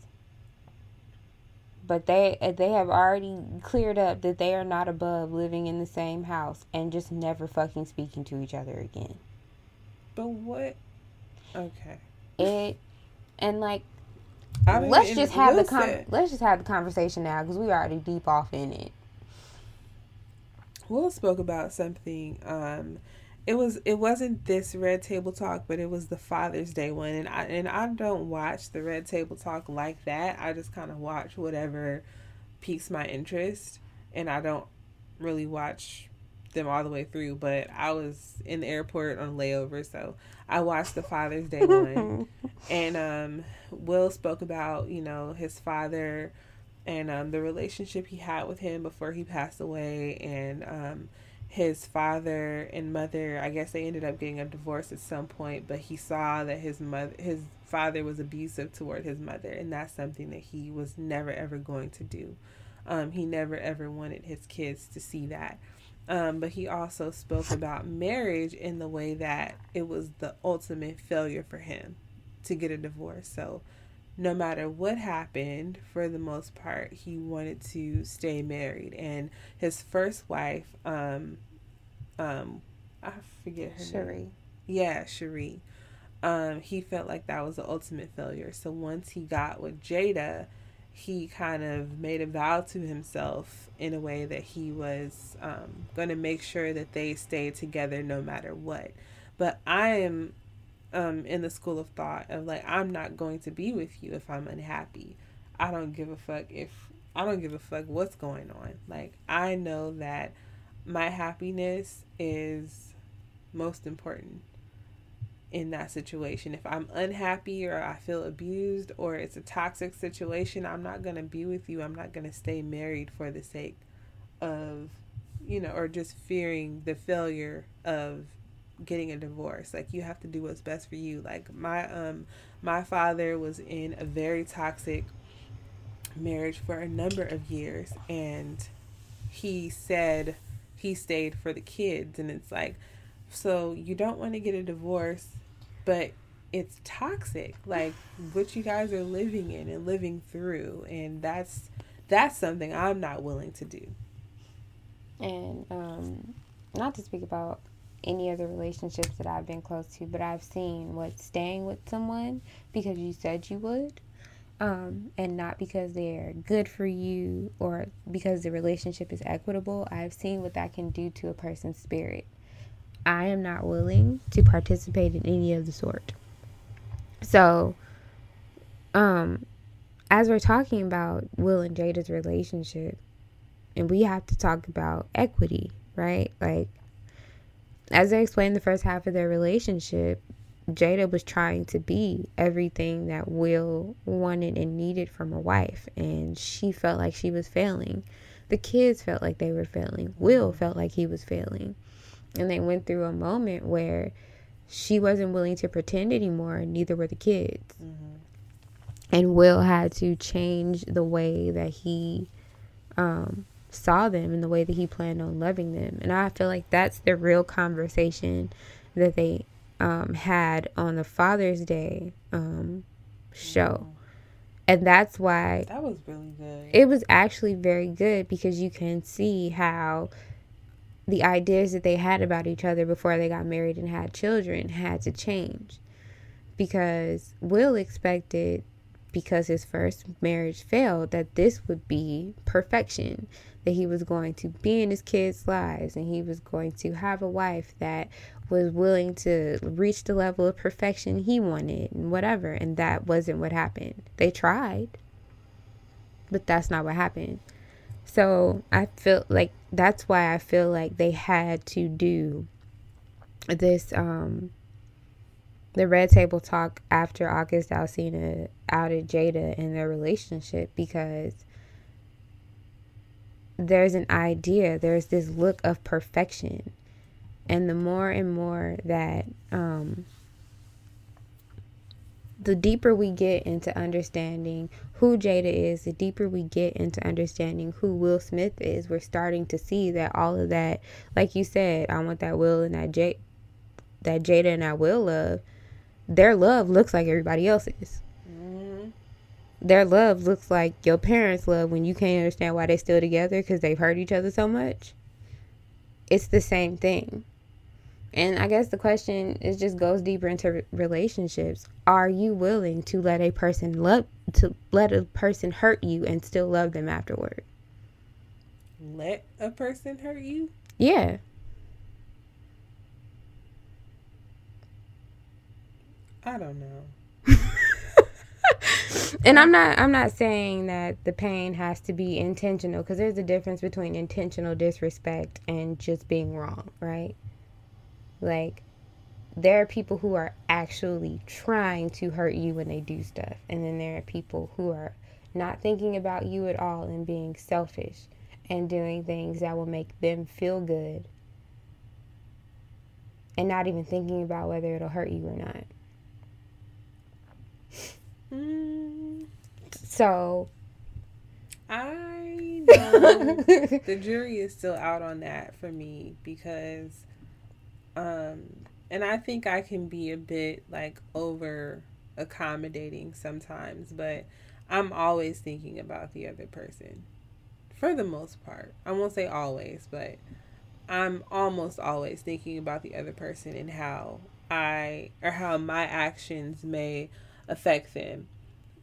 But they have already cleared up that they are not above living in the same house and just never fucking speaking to each other again. But what? Okay. Let's just have the conversation now, because we already deep off in it. Will spoke about something. It wasn't this Red Table Talk, but it was the Father's Day one, and I don't watch the Red Table Talk like that. I just kind of watch whatever piques my interest, and I don't really watch them all the way through. But I was in the airport on layover, so I watched the Father's Day one, and Will spoke about, you know, his father and the relationship he had with him before he passed away, and his father and mother, I guess they ended up getting a divorce at some point, but he saw that his father was abusive toward his mother, and that's something that he was never, ever going to do. He never, ever wanted his kids to see that. But he also spoke about marriage in the way that it was the ultimate failure for him to get a divorce. So no matter what happened, for the most part, he wanted to stay married. And his first wife, I forget her name. Cheri. Yeah, Cheri. He felt like that was the ultimate failure. So once he got with Jada, he kind of made a vow to himself in a way that he was going to make sure that they stayed together no matter what. But I am in the school of thought of, like, I'm not going to be with you if I'm unhappy. I don't give a fuck what's going on. Like, I know that my happiness is most important in that situation. If I'm unhappy or I feel abused or it's a toxic situation, I'm not going to be with you. I'm not going to stay married for the sake of, you know, or just fearing the failure of getting a divorce. Like, you have to do what's best for you. Like, my father was in a very toxic marriage for a number of years, and he said he stayed for the kids, and it's like, so you don't want to get a divorce, but it's toxic, like what you guys are living in and living through, and that's something I'm not willing to do. And not to speak about any other relationships that I've been close to, but I've seen what staying with someone because you said you would, and not because they're good for you or because the relationship is equitable. I've seen what that can do to a person's spirit. I am not willing to participate in any of the sort. So, as we're talking about Will and Jada's relationship, and we have to talk about equity, right? Like, as I explained the first half of their relationship, Jada was trying to be everything that Will wanted and needed from a wife, and she felt like she was failing. The kids felt like they were failing. Will felt like he was failing. And they went through a moment where she wasn't willing to pretend anymore, and neither were the kids. Mm-hmm. And Will had to change the way that he saw them and the way that he planned on loving them. And I feel like that's the real conversation that they had on the Father's Day show. And that's why... That was really good. It was actually very good, because you can see how the ideas that they had about each other before they got married and had children had to change. Because Will expected, because his first marriage failed, that this would be perfection, that he was going to be in his kids' lives and he was going to have a wife that was willing to reach the level of perfection he wanted and whatever. And that wasn't what happened. They tried, but that's not what happened. So I feel like that's why I feel like they had to do this, the Red Table Talk after August Alsina outed Jada in their relationship, because there's an idea, there's this look of perfection. And the more and more that, the deeper we get into understanding who Jada is, the deeper we get into understanding who Will Smith is, we're starting to see that all of that, like you said, I want that Will and that Jada and I Will love. Their love looks like everybody else's. Mm-hmm. Their love looks like your parents' love when you can't understand why they're still together because they've hurt each other so much. It's the same thing. And I guess the question is, just goes deeper into relationships. Are you willing to let a person hurt you and still love them afterward? Let a person hurt you? Yeah. I don't know. And I'm not saying that the pain has to be intentional, because there's a difference between intentional disrespect and just being wrong, right? Like, there are people who are actually trying to hurt you when they do stuff. And then there are people who are not thinking about you at all and being selfish and doing things that will make them feel good and not even thinking about whether it'll hurt you or not. So I know the jury is still out on that for me, because and I think I can be a bit like over accommodating sometimes, but I'm always thinking about the other person for the most part. I won't say always, but I'm almost always thinking about the other person and how my actions may affect them,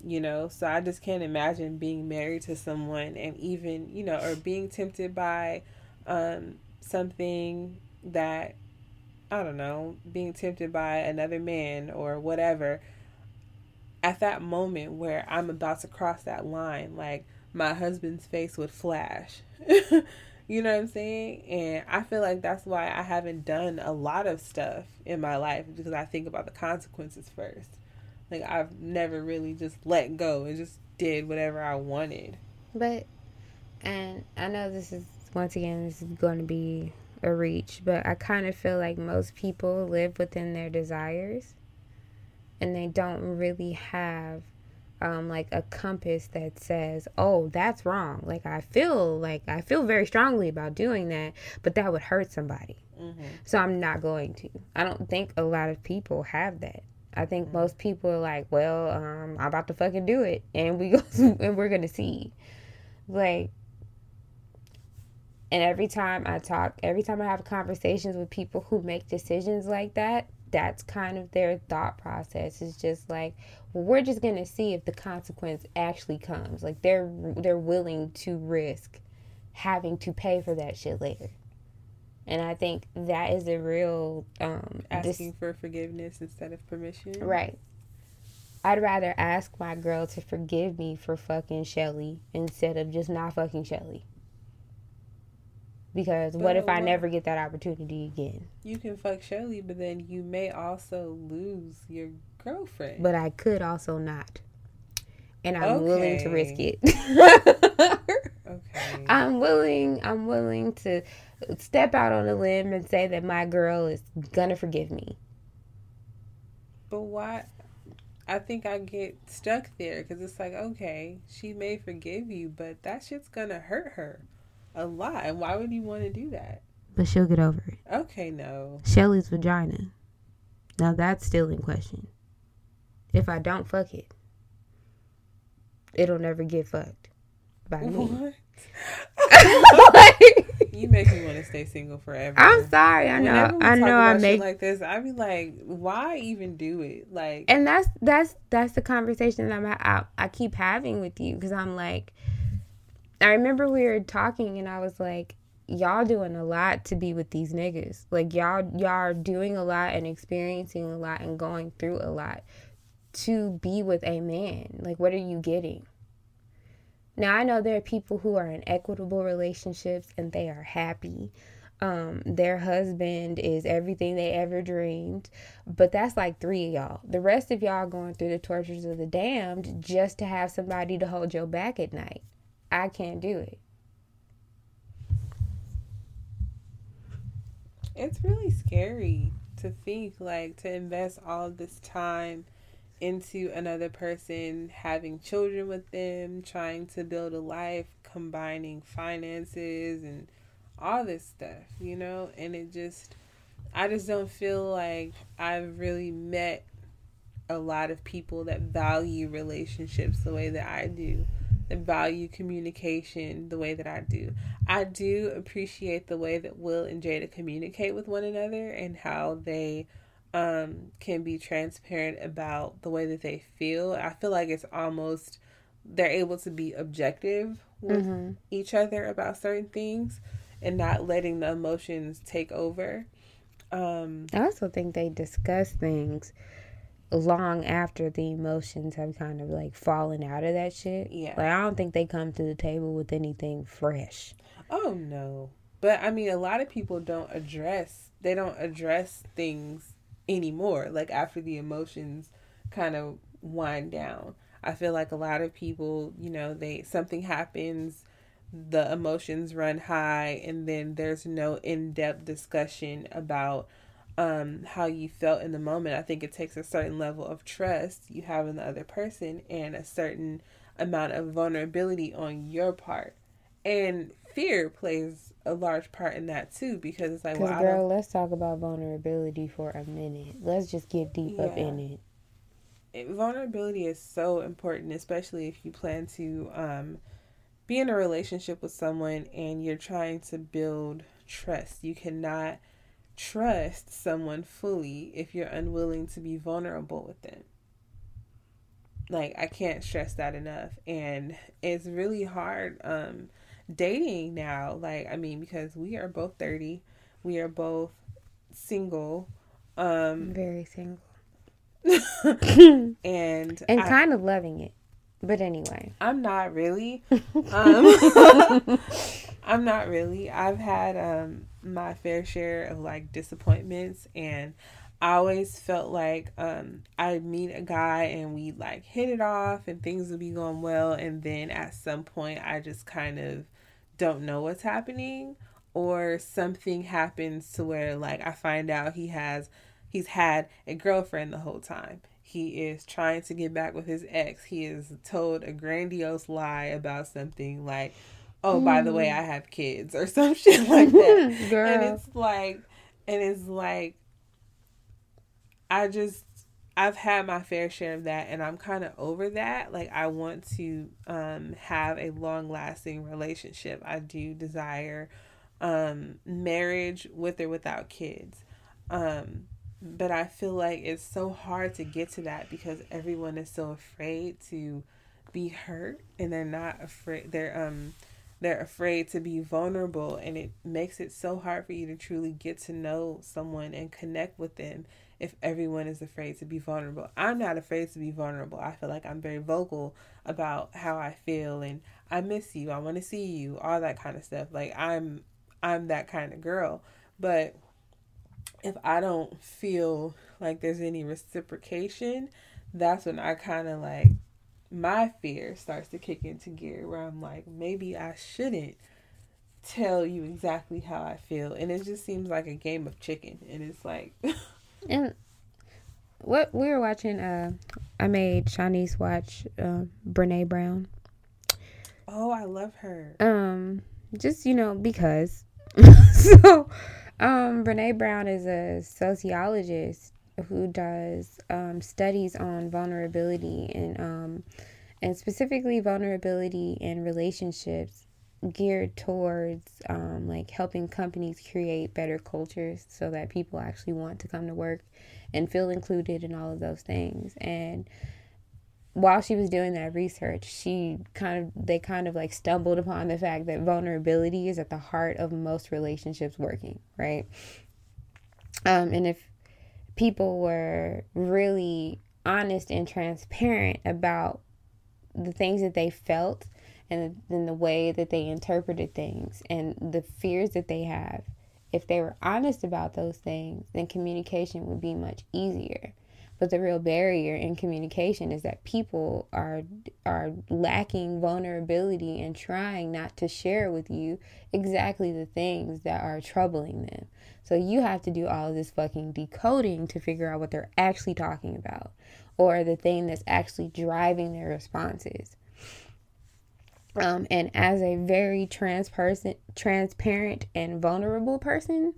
you know. So I just can't imagine being married to someone and even, you know, or being tempted by something that, I don't know, being tempted by another man or whatever, at that moment where I'm about to cross that line, like, my husband's face would flash. You know what I'm saying? And I feel like that's why I haven't done a lot of stuff in my life, because I think about the consequences first. Like, I've never really just let go and just did whatever I wanted. But, and I know this is going to be a reach, but I kind of feel like most people live within their desires, and they don't really have, like, a compass that says, oh, that's wrong. Like, I feel very strongly about doing that, but that would hurt somebody. Mm-hmm. So I'm not going to. I don't think a lot of people have that. I think most people are like, well, I'm about to fucking do it, and we're gonna see, like, And every time I have conversations with people who make decisions like that, that's kind of their thought process. It's just like, well, we're just going to see if the consequence actually comes. Like, they're willing to risk having to pay for that shit later. And I think that is a real... asking for forgiveness instead of permission. Right. I'd rather ask my girl to forgive me for fucking Shelly instead of just not fucking Shelly. Because what if I never get that opportunity again? You can fuck Shelly, but then you may also lose your girlfriend. But I could also not. And I'm willing to risk it. Okay. I'm willing to step out on a limb and say that my girl is gonna forgive me. But why? I think I get stuck there because it's like, okay, she may forgive you, but that shit's gonna hurt her a lot. And why would you want to do that? But she'll get over it. Okay, no. Shelly's vagina. Now that's still in question. If I don't fuck it, it'll never get fucked by me. Like, you make me want to stay single forever. I'm sorry. I know. Like this, I be like, why even do it? Like, and that's the conversation that I keep having with you, because I'm like, I remember we were talking and I was like, y'all doing a lot to be with these niggas. Like, y'all are doing a lot and experiencing a lot and going through a lot to be with a man. Like, what are you getting? Now, I know there are people who are in equitable relationships and they are happy. Their husband is everything they ever dreamed. But that's like 3 of y'all. The rest of y'all going through the tortures of the damned just to have somebody to hold your back at night. I can't do it. It's really scary to think, like, to invest all this time into another person, having children with them, trying to build a life, combining finances and all this stuff, you know? And I just don't feel like I've really met a lot of people that value relationships the way that I do, that value communication the way that I do. I do appreciate the way that Will and Jada communicate with one another and how they can be transparent about the way that they feel. I feel like it's almost, they're able to be objective with each other about certain things and not letting the emotions take over. I also think they discuss things long after the emotions have kind of like fallen out of that shit. Yeah. Like, I don't think they come to the table with anything fresh. Oh, no. But I mean, a lot of people don't address things anymore, like after the emotions kind of wind down. I feel like a lot of people, you know, something happens, the emotions run high, and then there's no in-depth discussion about how you felt in the moment. I think it takes a certain level of trust you have in the other person and a certain amount of vulnerability on your part. And fear plays a large part in that too, because it's like, well, girl, let's talk about vulnerability for a minute. Let's just get deep up in it. Vulnerability is so important, especially if you plan to be in a relationship with someone and you're trying to build trust. You cannot trust someone fully if you're unwilling to be vulnerable with them. Like, I can't stress that enough. And it's really hard dating now, like, I mean, because we are both 30, we are both single, very single, and kind of loving it, but anyway, I'm not really I've had my fair share of like disappointments, and I always felt like I'd meet a guy and we'd like hit it off and things would be going well, and then at some point I just kind of don't know what's happening, or something happens to where like I find out he's had a girlfriend the whole time. He is trying to get back with his ex. He is told a grandiose lie about something like, oh, by the way, I have kids or some shit like that. Girl. And it's like I've had my fair share of that, and I'm kind of over that. Like, I want to have a long-lasting relationship. I do desire marriage with or without kids. But I feel like it's so hard to get to that because everyone is so afraid to be hurt, and they're not afraid. They're afraid to be vulnerable, and it makes it so hard for you to truly get to know someone and connect with them if everyone is afraid to be vulnerable. I'm not afraid to be vulnerable. I feel like I'm very vocal about how I feel, and I miss you, I want to see you, all that kind of stuff. Like I'm that kind of girl. But if I don't feel like there's any reciprocation, that's when I kind of like my fear starts to kick into gear, where I'm like, maybe I shouldn't tell you exactly how I feel. And it just seems like a game of chicken. And it's like... And what we were watching, I made Shanice watch Brene Brown. Oh, I love her. Just, you know, because. So... Brene Brown is a sociologist who does studies on vulnerability and specifically vulnerability in relationships, geared towards like helping companies create better cultures so that people actually want to come to work and feel included in all of those things. And while she was doing that research, they like stumbled upon the fact that vulnerability is at the heart of most relationships working, right? And if people were really honest and transparent about the things that they felt and then the way that they interpreted things and the fears that they have, if they were honest about those things, then communication would be much easier. But the real barrier in communication is that people are lacking vulnerability and trying not to share with you exactly the things that are troubling them. So you have to do all of this fucking decoding to figure out what they're actually talking about, or the thing that's actually driving their responses. And as a very transparent and vulnerable person,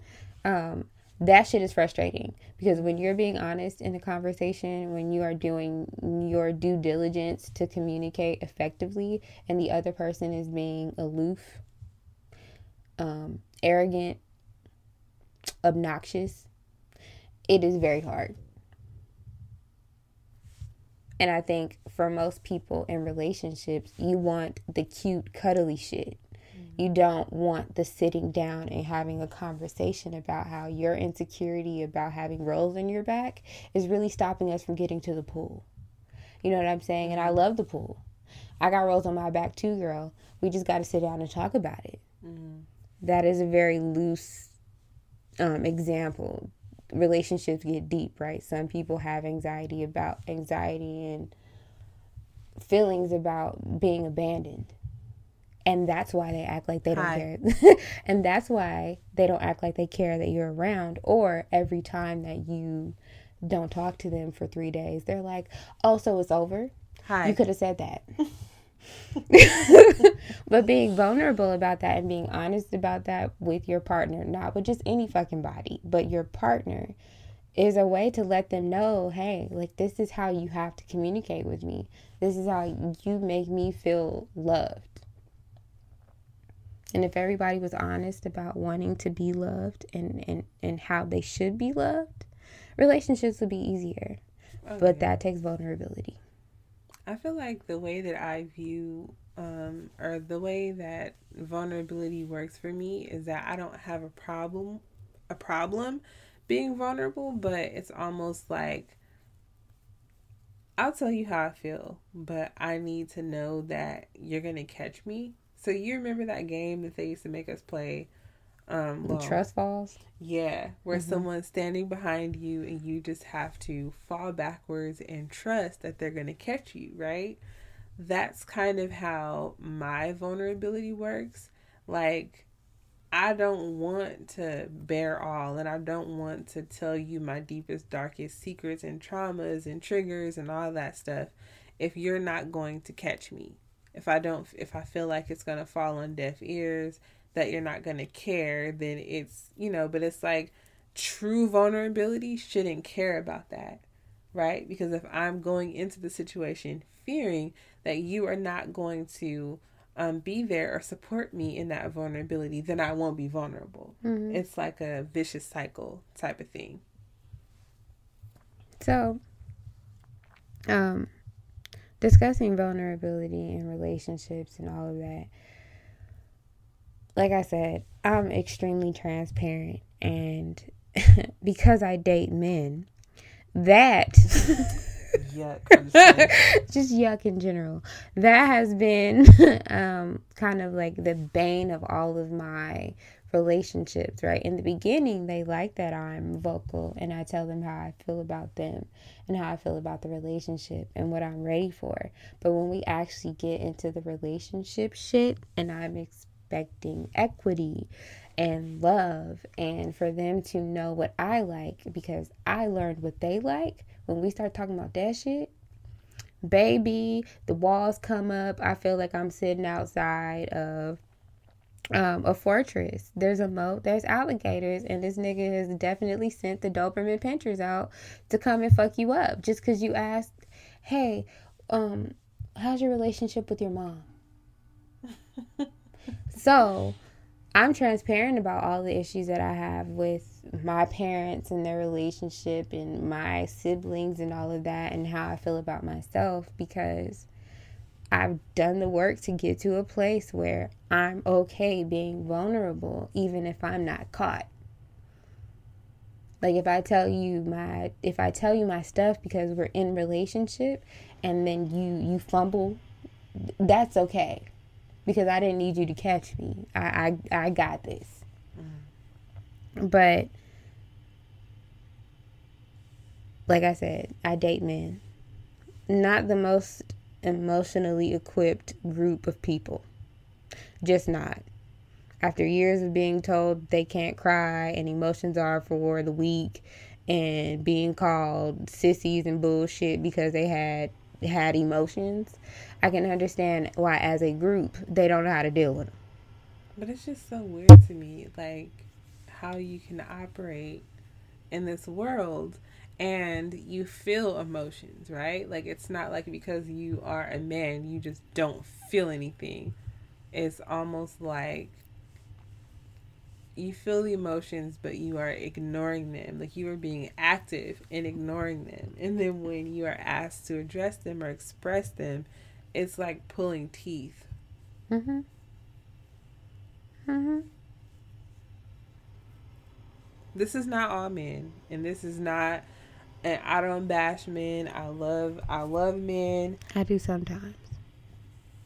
that shit is frustrating, because when you're being honest in a conversation, when you are doing your due diligence to communicate effectively, and the other person is being aloof, arrogant, obnoxious, it is very hard. And I think for most people in relationships, you want the cute, cuddly shit. You don't want the sitting down and having a conversation about how your insecurity about having rolls in your back is really stopping us from getting to the pool. You know what I'm saying? And I love the pool. I got rolls on my back too, girl. We just got to sit down and talk about it. Mm-hmm. That is a very loose example. Relationships get deep, right? Some people have anxiety about anxiety and feelings about being abandoned. And that's why they act like they don't care. And that's why they don't act like they care that you're around. Or every time that you don't talk to them for 3 days, they're like, oh, so it's over? Hi. You could have said that. But being vulnerable about that and being honest about that with your partner, not with just any fucking body, but your partner, is a way to let them know, hey, like, this is how you have to communicate with me. This is how you make me feel loved. And if everybody was honest about wanting to be loved and how they should be loved, relationships would be easier. Okay. But that takes vulnerability. I feel like the way that I view or the way that vulnerability works for me is that I don't have a problem being vulnerable, but it's almost like I'll tell you how I feel, but I need to know that you're going to catch me. So you remember that game that they used to make us play? The trust falls? Yeah, where mm-hmm. someone's standing behind you and you just have to fall backwards and trust that they're going to catch you, right? That's kind of how my vulnerability works. Like, I don't want to bear all, and I don't want to tell you my deepest, darkest secrets and traumas and triggers and all that stuff if you're not going to catch me. If I feel like it's going to fall on deaf ears, that you're not going to care, then it's, you know, but it's like true vulnerability shouldn't care about that, right? Because if I'm going into the situation fearing that you are not going to be there or support me in that vulnerability, then I won't be vulnerable. Mm-hmm. It's like a vicious cycle type of thing. So, discussing vulnerability in relationships and all of that, like I said, I'm extremely transparent, and because I date men, that just yuck in general, that has been kind of like the bane of all of my relationships, right? In the beginning, they like that I'm vocal and I tell them how I feel about them and how I feel about the relationship and what I'm ready for. But when we actually get into the relationship shit and I'm expecting equity and love and for them to know what I like because I learned what they like, when we start talking about that shit, baby, the walls come up. I feel like I'm sitting outside of a fortress. There's a moat, there's alligators, and this nigga has definitely sent the Doberman pinchers out to come and fuck you up just because you asked, hey, how's your relationship with your mom? So I'm transparent about all the issues that I have with my parents and their relationship and my siblings and all of that and how I feel about myself, because I've done the work to get to a place where I'm okay being vulnerable, even if I'm not caught. Like, if I tell you my stuff because we're in relationship and then you fumble, that's okay, because I didn't need you to catch me. I got this. Mm. But like I said, I date men. Not the most emotionally equipped group of people. Just not. After years of being told they can't cry and emotions are for the weak and being called sissies and bullshit because they had emotions, I can understand why as a group they don't know how to deal with them. But it's just so weird to me, like, how you can operate in this world and you feel emotions, right? Like, it's not like because you are a man, you just don't feel anything. It's almost like you feel the emotions, but you are ignoring them. Like, you are being active in ignoring them. And then when you are asked to address them or express them, it's like pulling teeth. Mm-hmm. Mm-hmm. This is not all men. And this is not... And I don't bash men. I love men. I do sometimes.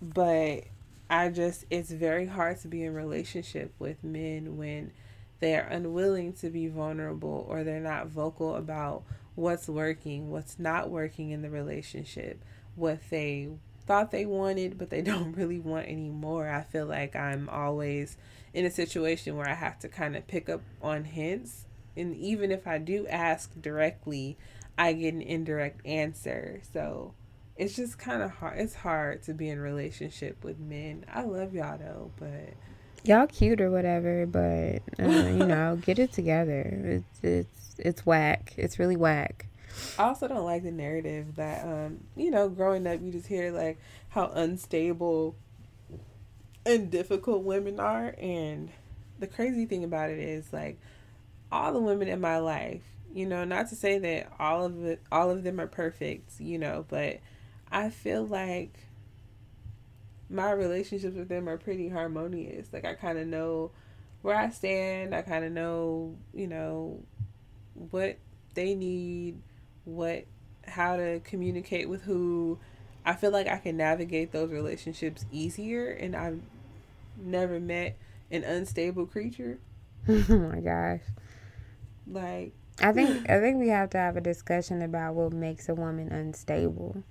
But it's very hard to be in relationship with men when they are unwilling to be vulnerable, or they're not vocal about what's working, what's not working in the relationship, what they thought they wanted, but they don't really want anymore. I feel like I'm always in a situation where I have to kind of pick up on hints. And even if I do ask directly, I get an indirect answer. So it's just kind of hard. It's hard to be in a relationship with men. I love y'all, though, but... Y'all cute or whatever, but, get it together. It's whack. It's really whack. I also don't like the narrative that, growing up, you just hear, like, how unstable and difficult women are. And the crazy thing about it is, like, all the women in my life, not to say that all of them are perfect, but I feel like my relationships with them are pretty harmonious. Like, I kind of know where I stand. I kind of know, what they need, how to communicate with who. I feel like I can navigate those relationships easier, and I've never met an unstable creature. Oh my gosh. Like, I think we have to have a discussion about what makes a woman unstable.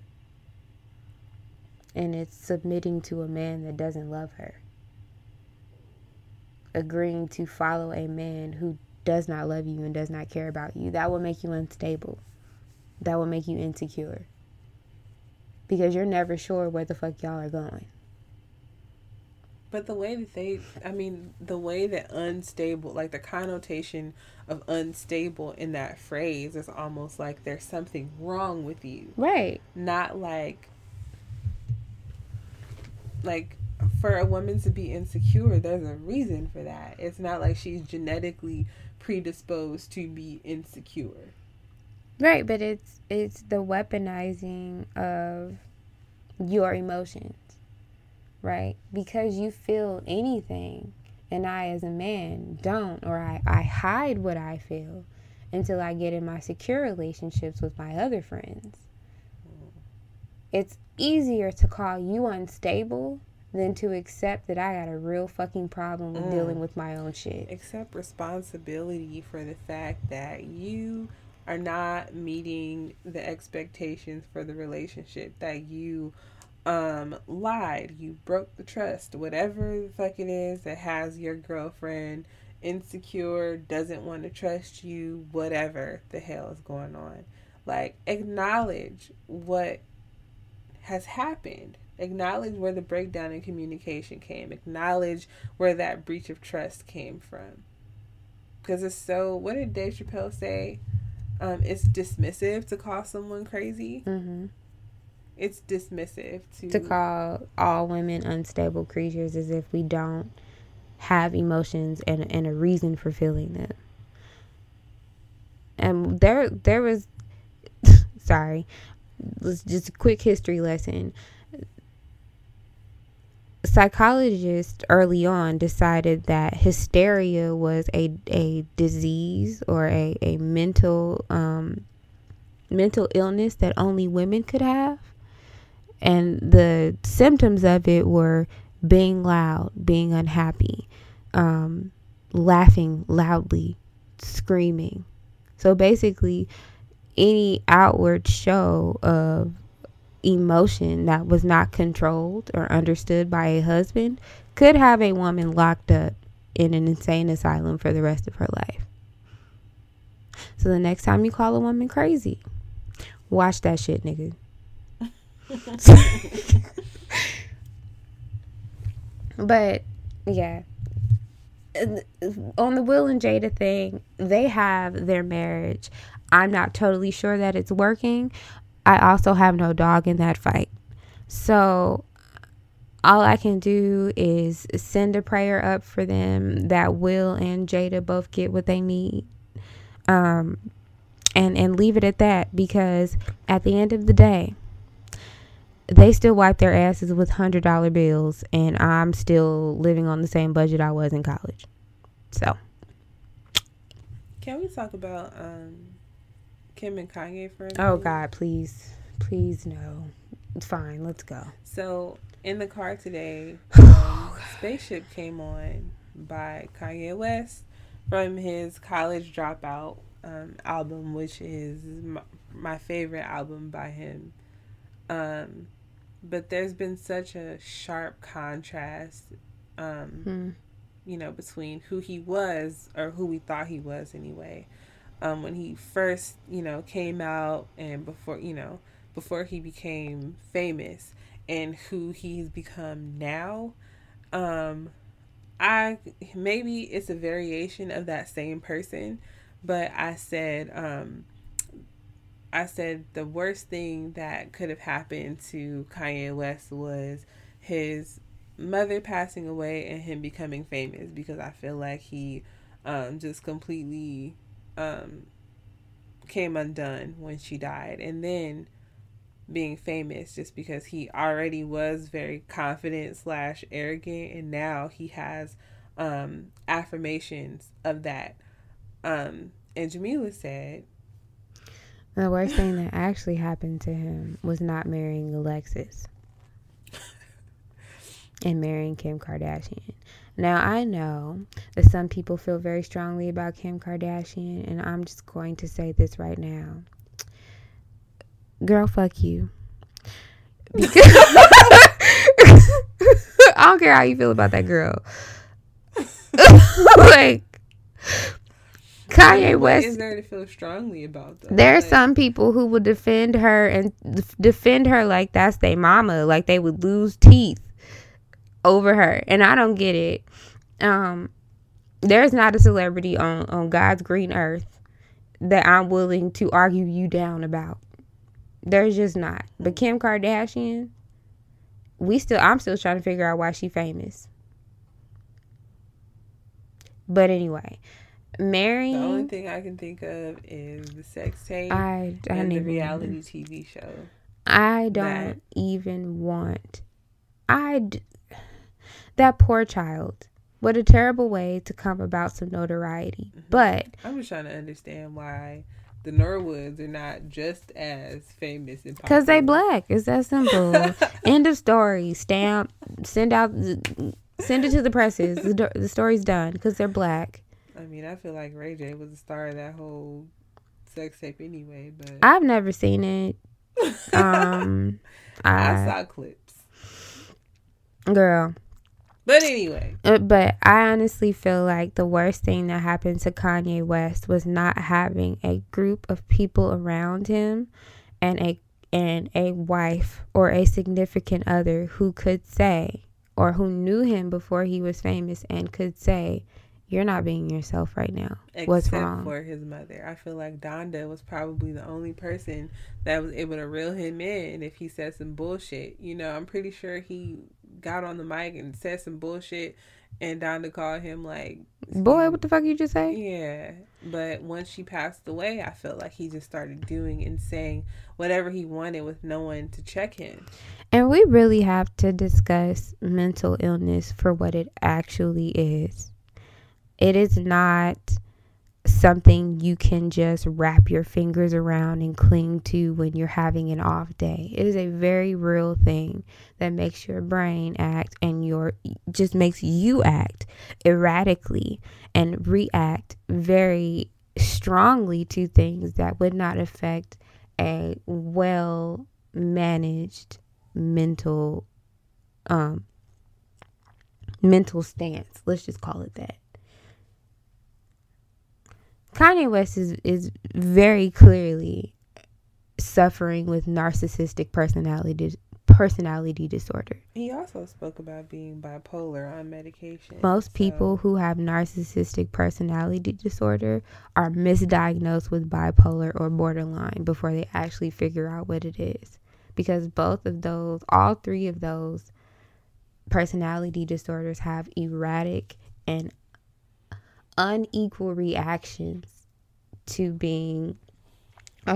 And it's submitting to a man that doesn't love her. Agreeing to follow a man who does not love you and does not care about you. That will make you unstable. That will make you insecure. Because you're never sure where the fuck y'all are going. But the way that unstable, like the connotation of unstable in that phrase is almost like there's something wrong with you. Right. Not like for a woman to be insecure, there's a reason for that. It's not like she's genetically predisposed to be insecure. Right, but it's the weaponizing of your emotions, right? Because you feel anything, and I as a man don't, or I hide what I feel until I get in my secure relationships with my other friends. It's easier to call you unstable than to accept that I got a real fucking problem with dealing with my own shit. Accept responsibility for the fact that you are not meeting the expectations for the relationship, that you lied, you broke the trust, whatever the fuck it is that has your girlfriend insecure, doesn't want to trust you, whatever the hell is going on. Like, acknowledge what has happened. Acknowledge where the breakdown in communication came. Acknowledge where that breach of trust came from. Because it's so, what did Dave Chappelle say? It's dismissive to call someone crazy. Mm-hmm. It's dismissive to call all women unstable creatures, as if we don't have emotions and a reason for feeling them. And there was, sorry, let's just a quick history lesson. Psychologists early on decided that hysteria was a disease or a mental illness that only women could have. And the symptoms of it were being loud, being unhappy, laughing loudly, screaming. So basically, any outward show of emotion that was not controlled or understood by a husband could have a woman locked up in an insane asylum for the rest of her life. So the next time you call a woman crazy, watch that shit, nigga. But yeah, on the Will and Jada thing, they have their marriage. I'm not totally sure that it's working. I also have no dog in that fight. So all I can do is send a prayer up for them that Will and Jada both get what they need. And leave it at that, because at the end of the day, they still wipe their asses with $100 bills, and I'm still living on the same budget I was in college. So. Can we talk about Kim and Kanye for a minute? Oh, God, please. Please, no. It's fine. Let's go. So, in the car today, Spaceship came on by Kanye West from his College Dropout album, which is my favorite album by him. But there's been such a sharp contrast, you know, between who he was, or who we thought he was anyway, when he first, you know, came out, and before he became famous, and who he's become now. Maybe it's a variation of that same person, but I said the worst thing that could have happened to Kanye West was his mother passing away and him becoming famous, because I feel like he just completely came undone when she died. And then being famous, just because he already was very confident / arrogant, and now he has affirmations of that. And Jamila said, the worst thing that actually happened to him was not marrying Alexis and marrying Kim Kardashian. Now, I know that some people feel very strongly about Kim Kardashian, and I'm just going to say this right now. Girl, fuck you. Because I don't care how you feel about that girl. Like, Kanye West is there to feel strongly about though. There are some people who will defend her and defend her like that's their mama, like they would lose teeth over her, and I don't get it. There's not a celebrity on God's green earth that I'm willing to argue you down about. There's just not. But Kim Kardashian I'm still trying to figure out why she famous. But anyway, Mary. The only thing I can think of is the sex tape and the reality TV show. I don't even want. That poor child. What a terrible way to come about some notoriety. Mm-hmm. But I'm just trying to understand why the Norwoods are not just as famous and popular. Because they black. It's that simple. End of story. Stamp. Send it to the presses. The story's done because they're black. I mean, I feel like Ray J was the star of that whole sex tape anyway. But I've never seen it. I saw clips. Girl. But anyway. But I honestly feel like the worst thing that happened to Kanye West was not having a group of people around him and a wife or a significant other who could say, or who knew him before he was famous and could say, you're not being yourself right now. What's wrong? Except for his mother. I feel like Donda was probably the only person that was able to reel him in if he said some bullshit. You know, I'm pretty sure he got on the mic and said some bullshit, and Donda called him like, boy, what the fuck you just say? Yeah. But once she passed away, I felt like he just started doing and saying whatever he wanted with no one to check him. And we really have to discuss mental illness for what it actually is. It is not something you can just wrap your fingers around and cling to when you're having an off day. It is a very real thing that makes your brain act and just makes you act erratically and react very strongly to things that would not affect a well managed mental mental stance. Let's just call it that. Kanye West is very clearly suffering with narcissistic personality disorder. He also spoke about being bipolar on medication. Most people who have narcissistic personality disorder are misdiagnosed with bipolar or borderline before they actually figure out what it is. Because all three of those personality disorders have erratic and unequal reactions to being I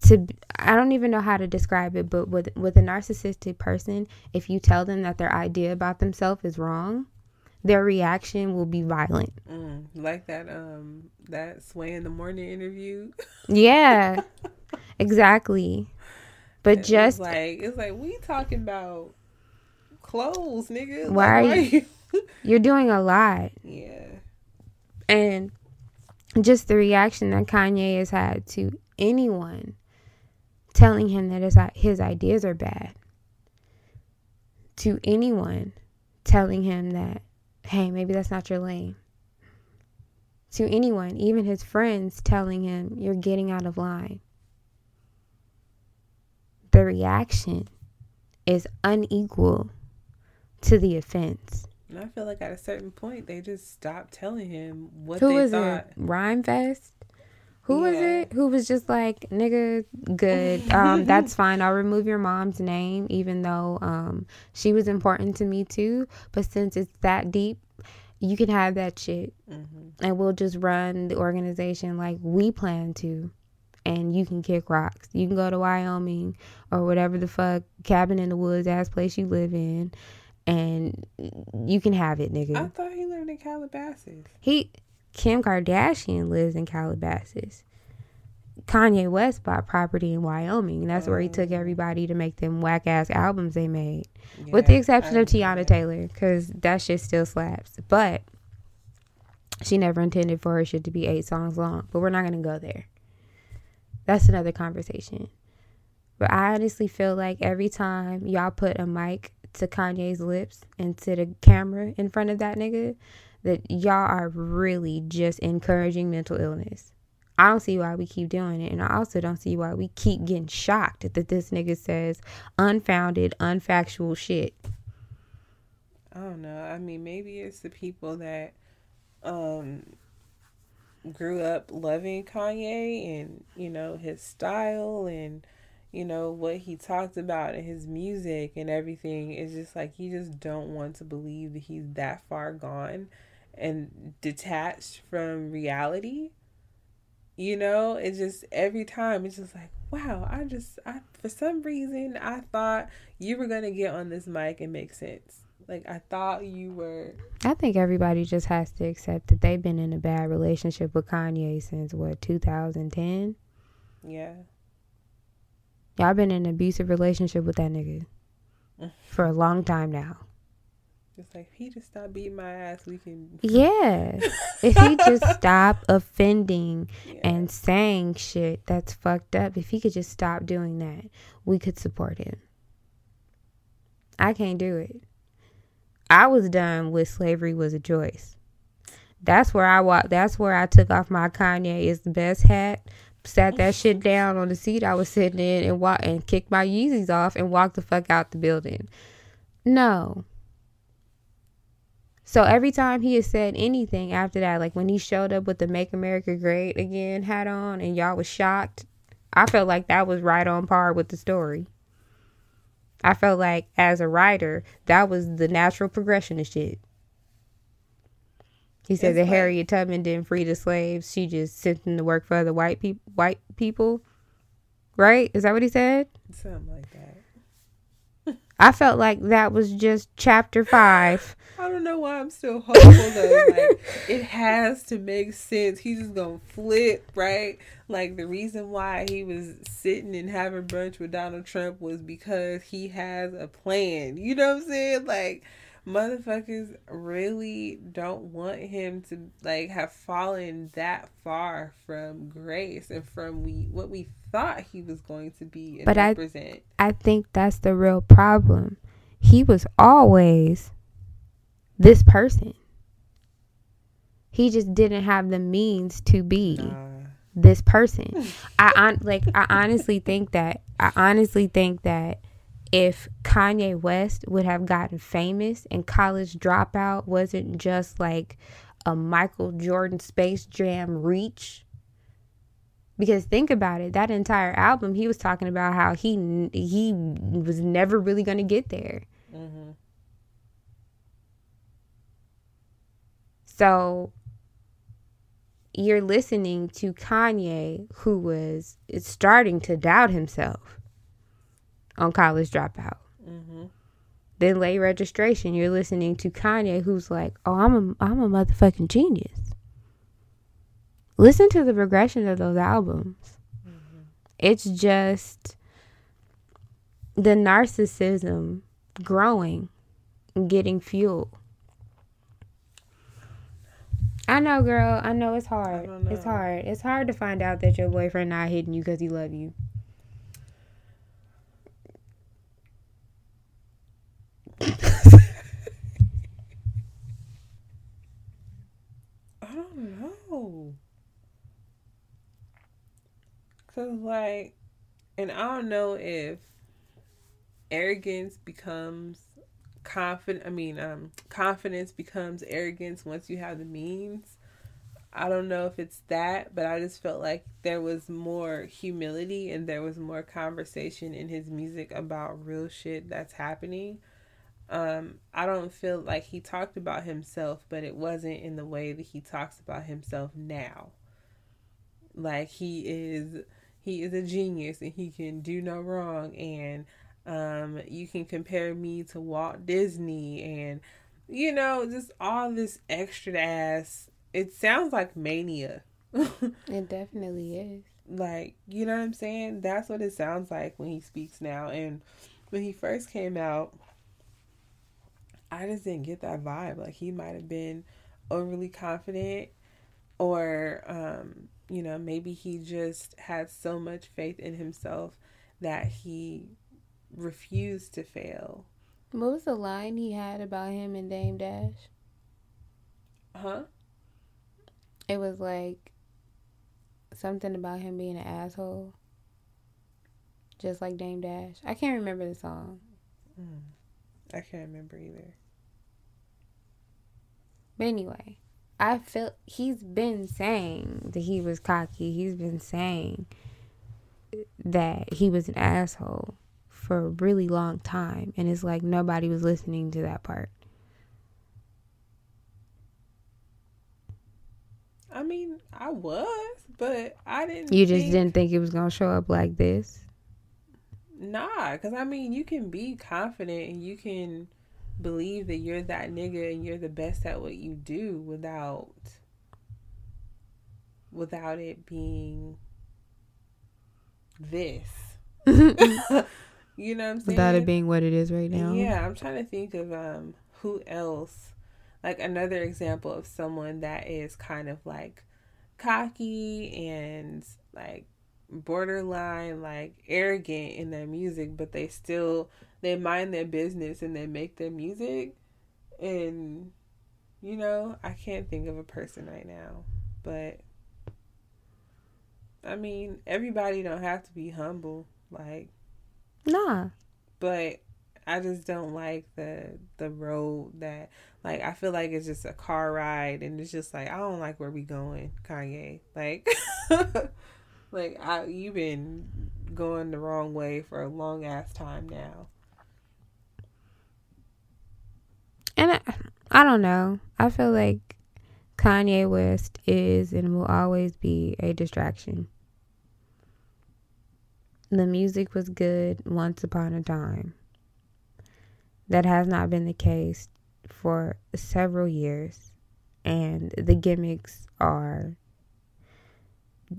don't even know how to describe it, but with a narcissistic person, if you tell them that their idea about themselves is wrong, their reaction will be violent. Like that Sway in the Morning interview. Yeah. Exactly. But it's like we talking about clothes, nigga. Why are you You're doing a lot. Yeah. And just the reaction that Kanye has had to anyone telling him that his ideas are bad. To anyone telling him that, hey, maybe that's not your lane. To anyone, even his friends telling him, you're getting out of line. The reaction is unequal to the offense. And I feel like at a certain point, they just stopped telling him what they thought. Who was it? Rhyme Fest? Who was it? Who was just like, nigga, good. That's fine. I'll remove your mom's name, even though she was important to me too. But since it's that deep, you can have that shit. Mm-hmm. And we'll just run the organization like we plan to. And you can kick rocks. You can go to Wyoming or whatever the fuck cabin in the woods ass place you live in. And you can have it, nigga. I thought he lived in Calabasas. Kim Kardashian lives in Calabasas. Kanye West bought property in Wyoming. And that's where he took everybody to make them whack-ass albums they made. Yeah, with the exception of Tiana Taylor. Because that shit still slaps. But she never intended for her shit to be 8 songs long. But we're not going to go there. That's another conversation. But I honestly feel like every time y'all put a mic to Kanye's lips and to the camera in front of that nigga, that y'all are really just encouraging mental illness. I don't see why we keep doing it, and I also don't see why we keep getting shocked that this nigga says unfounded, unfactual shit. I don't know. I mean, maybe it's the people that grew up loving Kanye and, you know, his style and, you know, what he talked about in his music and everything, is just like, you just don't want to believe that he's that far gone and detached from reality. You know, it's just every time it's just like, wow, I for some reason, I thought you were going to get on this mic and make sense. Like, I thought you were. I think everybody just has to accept that they've been in a bad relationship with Kanye since, 2010? Yeah. Y'all been in an abusive relationship with that nigga for a long time now. It's like, if he just stop beating my ass, we can... Yeah. If he just stop offending and saying shit that's fucked up, if he could just stop doing that, we could support him. I can't do it. I was done with slavery was a choice. That's where I walked. That's where I took off my Kanye is the best hat, sat that shit down on the seat I was sitting in, and kicked my Yeezys off and walked the fuck out the building. No. So every time he has said anything after that, like when he showed up with the Make America Great Again hat on and y'all was shocked, I felt like that was right on par with the story. I felt like, as a writer, that was the natural progression of shit. He said that Harriet Tubman didn't free the slaves. She just sent them to work for other white people. Right? Is that what he said? Something like that. I felt like that was just chapter 5. I don't know why I'm still hopeful, though. Like, it has to make sense. He's just going to flip, right? Like, the reason why he was sitting and having brunch with Donald Trump was because he has a plan. You know what I'm saying? Like, motherfuckers really don't want him to, like, have fallen that far from grace and from what we thought he was going to be and but represent. I think that's the real problem. He was always... this person. He just didn't have the means to be this person. I honestly think that if Kanye West would have gotten famous and College Dropout wasn't just like a Michael Jordan Space Jam reach, because think about it, that entire album he was talking about how he was never really going to get there. Mm-hmm. So you're listening to Kanye, who was starting to doubt himself on College Dropout. Mm-hmm. Then Late Registration, you're listening to Kanye, who's like, oh, I'm a motherfucking genius. Listen to the progression of those albums. Mm-hmm. It's just the narcissism growing and getting fuel. I know, girl. I know it's hard. I don't know. It's hard. It's hard to find out that your boyfriend not hitting you because he love you. I don't know. Because, like, and I don't know if arrogance becomes... confidence becomes arrogance once you have the means. I don't know if it's that, but I just felt like there was more humility and there was more conversation in his music about real shit that's happening. I don't feel like he talked about himself, but it wasn't in the way that he talks about himself now. Like, he is a genius and he can do no wrong, and you can compare me to Walt Disney, and, you know, just all this extra ass. It sounds like mania. It definitely is. Like, you know what I'm saying? That's what it sounds like when he speaks now. And when he first came out, I just didn't get that vibe. Like, he might have been overly confident, or, you know, maybe he just had so much faith in himself that he... refused to fail. What was the line he had about him and Dame Dash? Huh? It was like something about him being an asshole, just like Dame Dash. I can't remember the song. I can't remember either. But anyway, I feel he's been saying that he was cocky. He's been saying that he was an asshole for a really long time, and it's like nobody was listening to that part. I mean, I was, but I didn't. You just didn't think it was gonna show up like this? Nah, because I mean, you can be confident and you can believe that you're that nigga and you're the best at what you do without it being this. You know what I'm saying? Without it being what it is right now. Yeah, I'm trying to think of who else. Like another example of someone that is kind of like cocky and like borderline like arrogant in their music, but they mind their business and they make their music. And you know, I can't think of a person right now, but I mean, everybody don't have to be humble, like nah. But I just don't like the road that, like, I feel like it's just a car ride, and it's just like, I don't like where we going, Kanye. Like, you've been going the wrong way for a long ass time now. And I don't know. I feel like Kanye West is and will always be a distraction. The music was good once upon a time. That has not been the case for several years. And the gimmicks are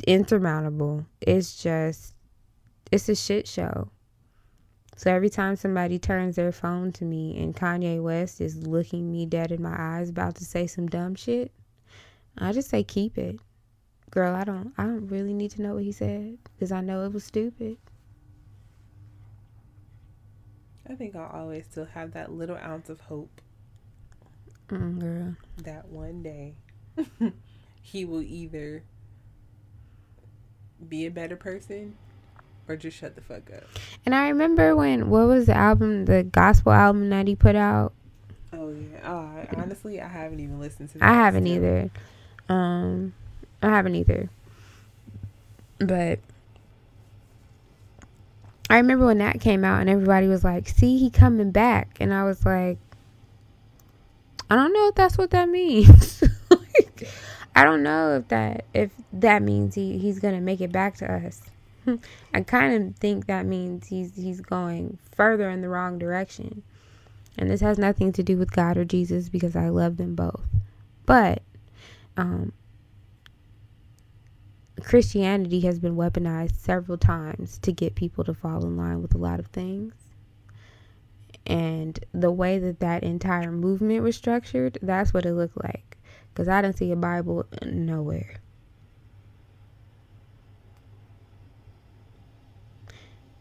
insurmountable. It's a shit show. So every time somebody turns their phone to me and Kanye West is looking me dead in my eyes about to say some dumb shit, I just say, keep it. Girl, I don't really need to know what he said, because I know it was stupid. I think I'll always still have that little ounce of hope. Girl. That one day he will either be a better person or just shut the fuck up. And I remember what was the album, the gospel album that he put out? Oh, yeah. Honestly, I haven't even listened to that. I haven't either. But I remember when that came out and everybody was like, see, he coming back. And I was like, I don't know if that's what that means. Like, I don't know if that means he's going to make it back to us. I kind of think that means he's going further in the wrong direction. And this has nothing to do with God or Jesus, because I love them both. But Christianity has been weaponized several times to get people to fall in line with a lot of things. And the way that entire movement was structured, that's what it looked like. Because I didn't see a Bible nowhere.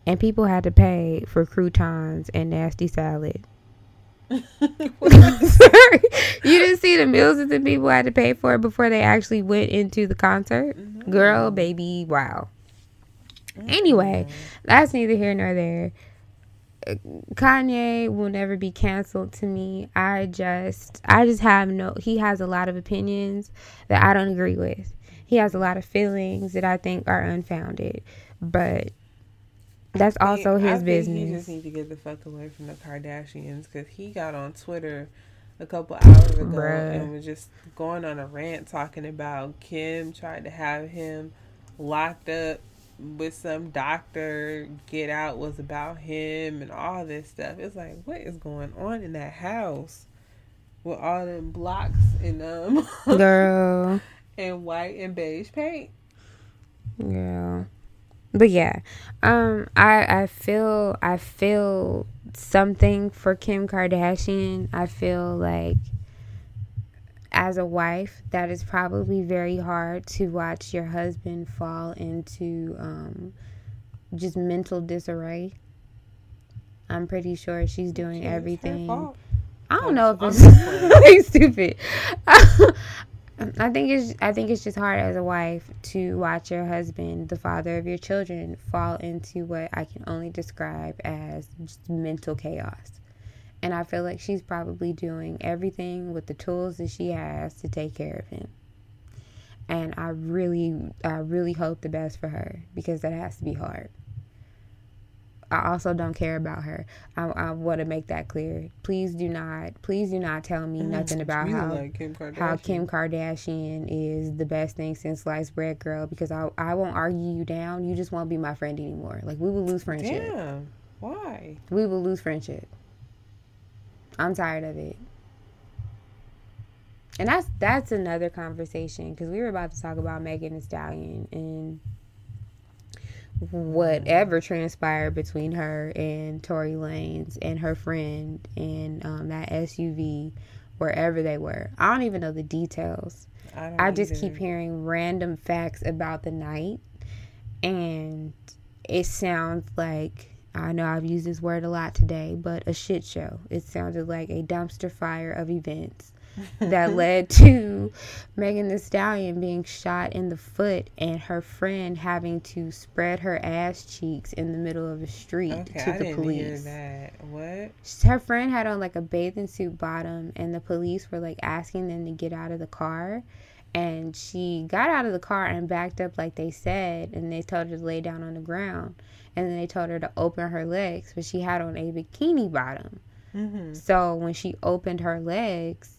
And people had to pay for croutons and nasty salad. Sorry. You didn't see the meals that the people had to pay for before they actually went into the concert? Mm-hmm. Girl, baby, wow. Mm-hmm. Anyway, that's neither here nor there. Kanye will never be canceled to me. I just have no... He has a lot of opinions that I don't agree with. He has a lot of feelings that I think are unfounded. But... that's also his business. You just need to get the fuck away from the Kardashians, because he got on Twitter a couple hours ago and was just going on a rant talking about Kim trying to have him locked up with some doctor. Get Out was about him and all this stuff. It's like, what is going on in that house with all them blocks and girl and white and beige paint? Yeah. But yeah, I feel something for Kim Kardashian. I feel like as a wife, that is probably very hard to watch your husband fall into just mental disarray. I'm pretty sure she's doing everything. I don't know if it's stupid. I think it's just hard as a wife to watch your husband, the father of your children, fall into what I can only describe as just mental chaos. And I feel like she's probably doing everything with the tools that she has to take care of him. And I really hope the best for her, because that has to be hard. I also don't care about her. I want to make that clear. Please do not tell me nothing about how Kim Kardashian is the best thing since sliced bread, girl, because I won't argue you down. You just won't be my friend anymore. Like, we will lose friendship. Damn. Why? We will lose friendship. I'm tired of it. And that's another conversation, because we were about to talk about Megan Thee Stallion and whatever transpired between her and Tory Lanez and her friend and that SUV, wherever they were. I don't even know the details. I just keep hearing random facts about the night, and it sounds like, I know I've used this word a lot today, but a shit show. It sounded like a dumpster fire of events that led to Megan Thee Stallion being shot in the foot and her friend having to spread her ass cheeks in the middle of the street to the police. Hear that. What? Her friend had on like a bathing suit bottom, and the police were like asking them to get out of the car. And she got out of the car and backed up like they said, and they told her to lay down on the ground. And then they told her to open her legs, but she had on a bikini bottom. Mm-hmm. So when she opened her legs,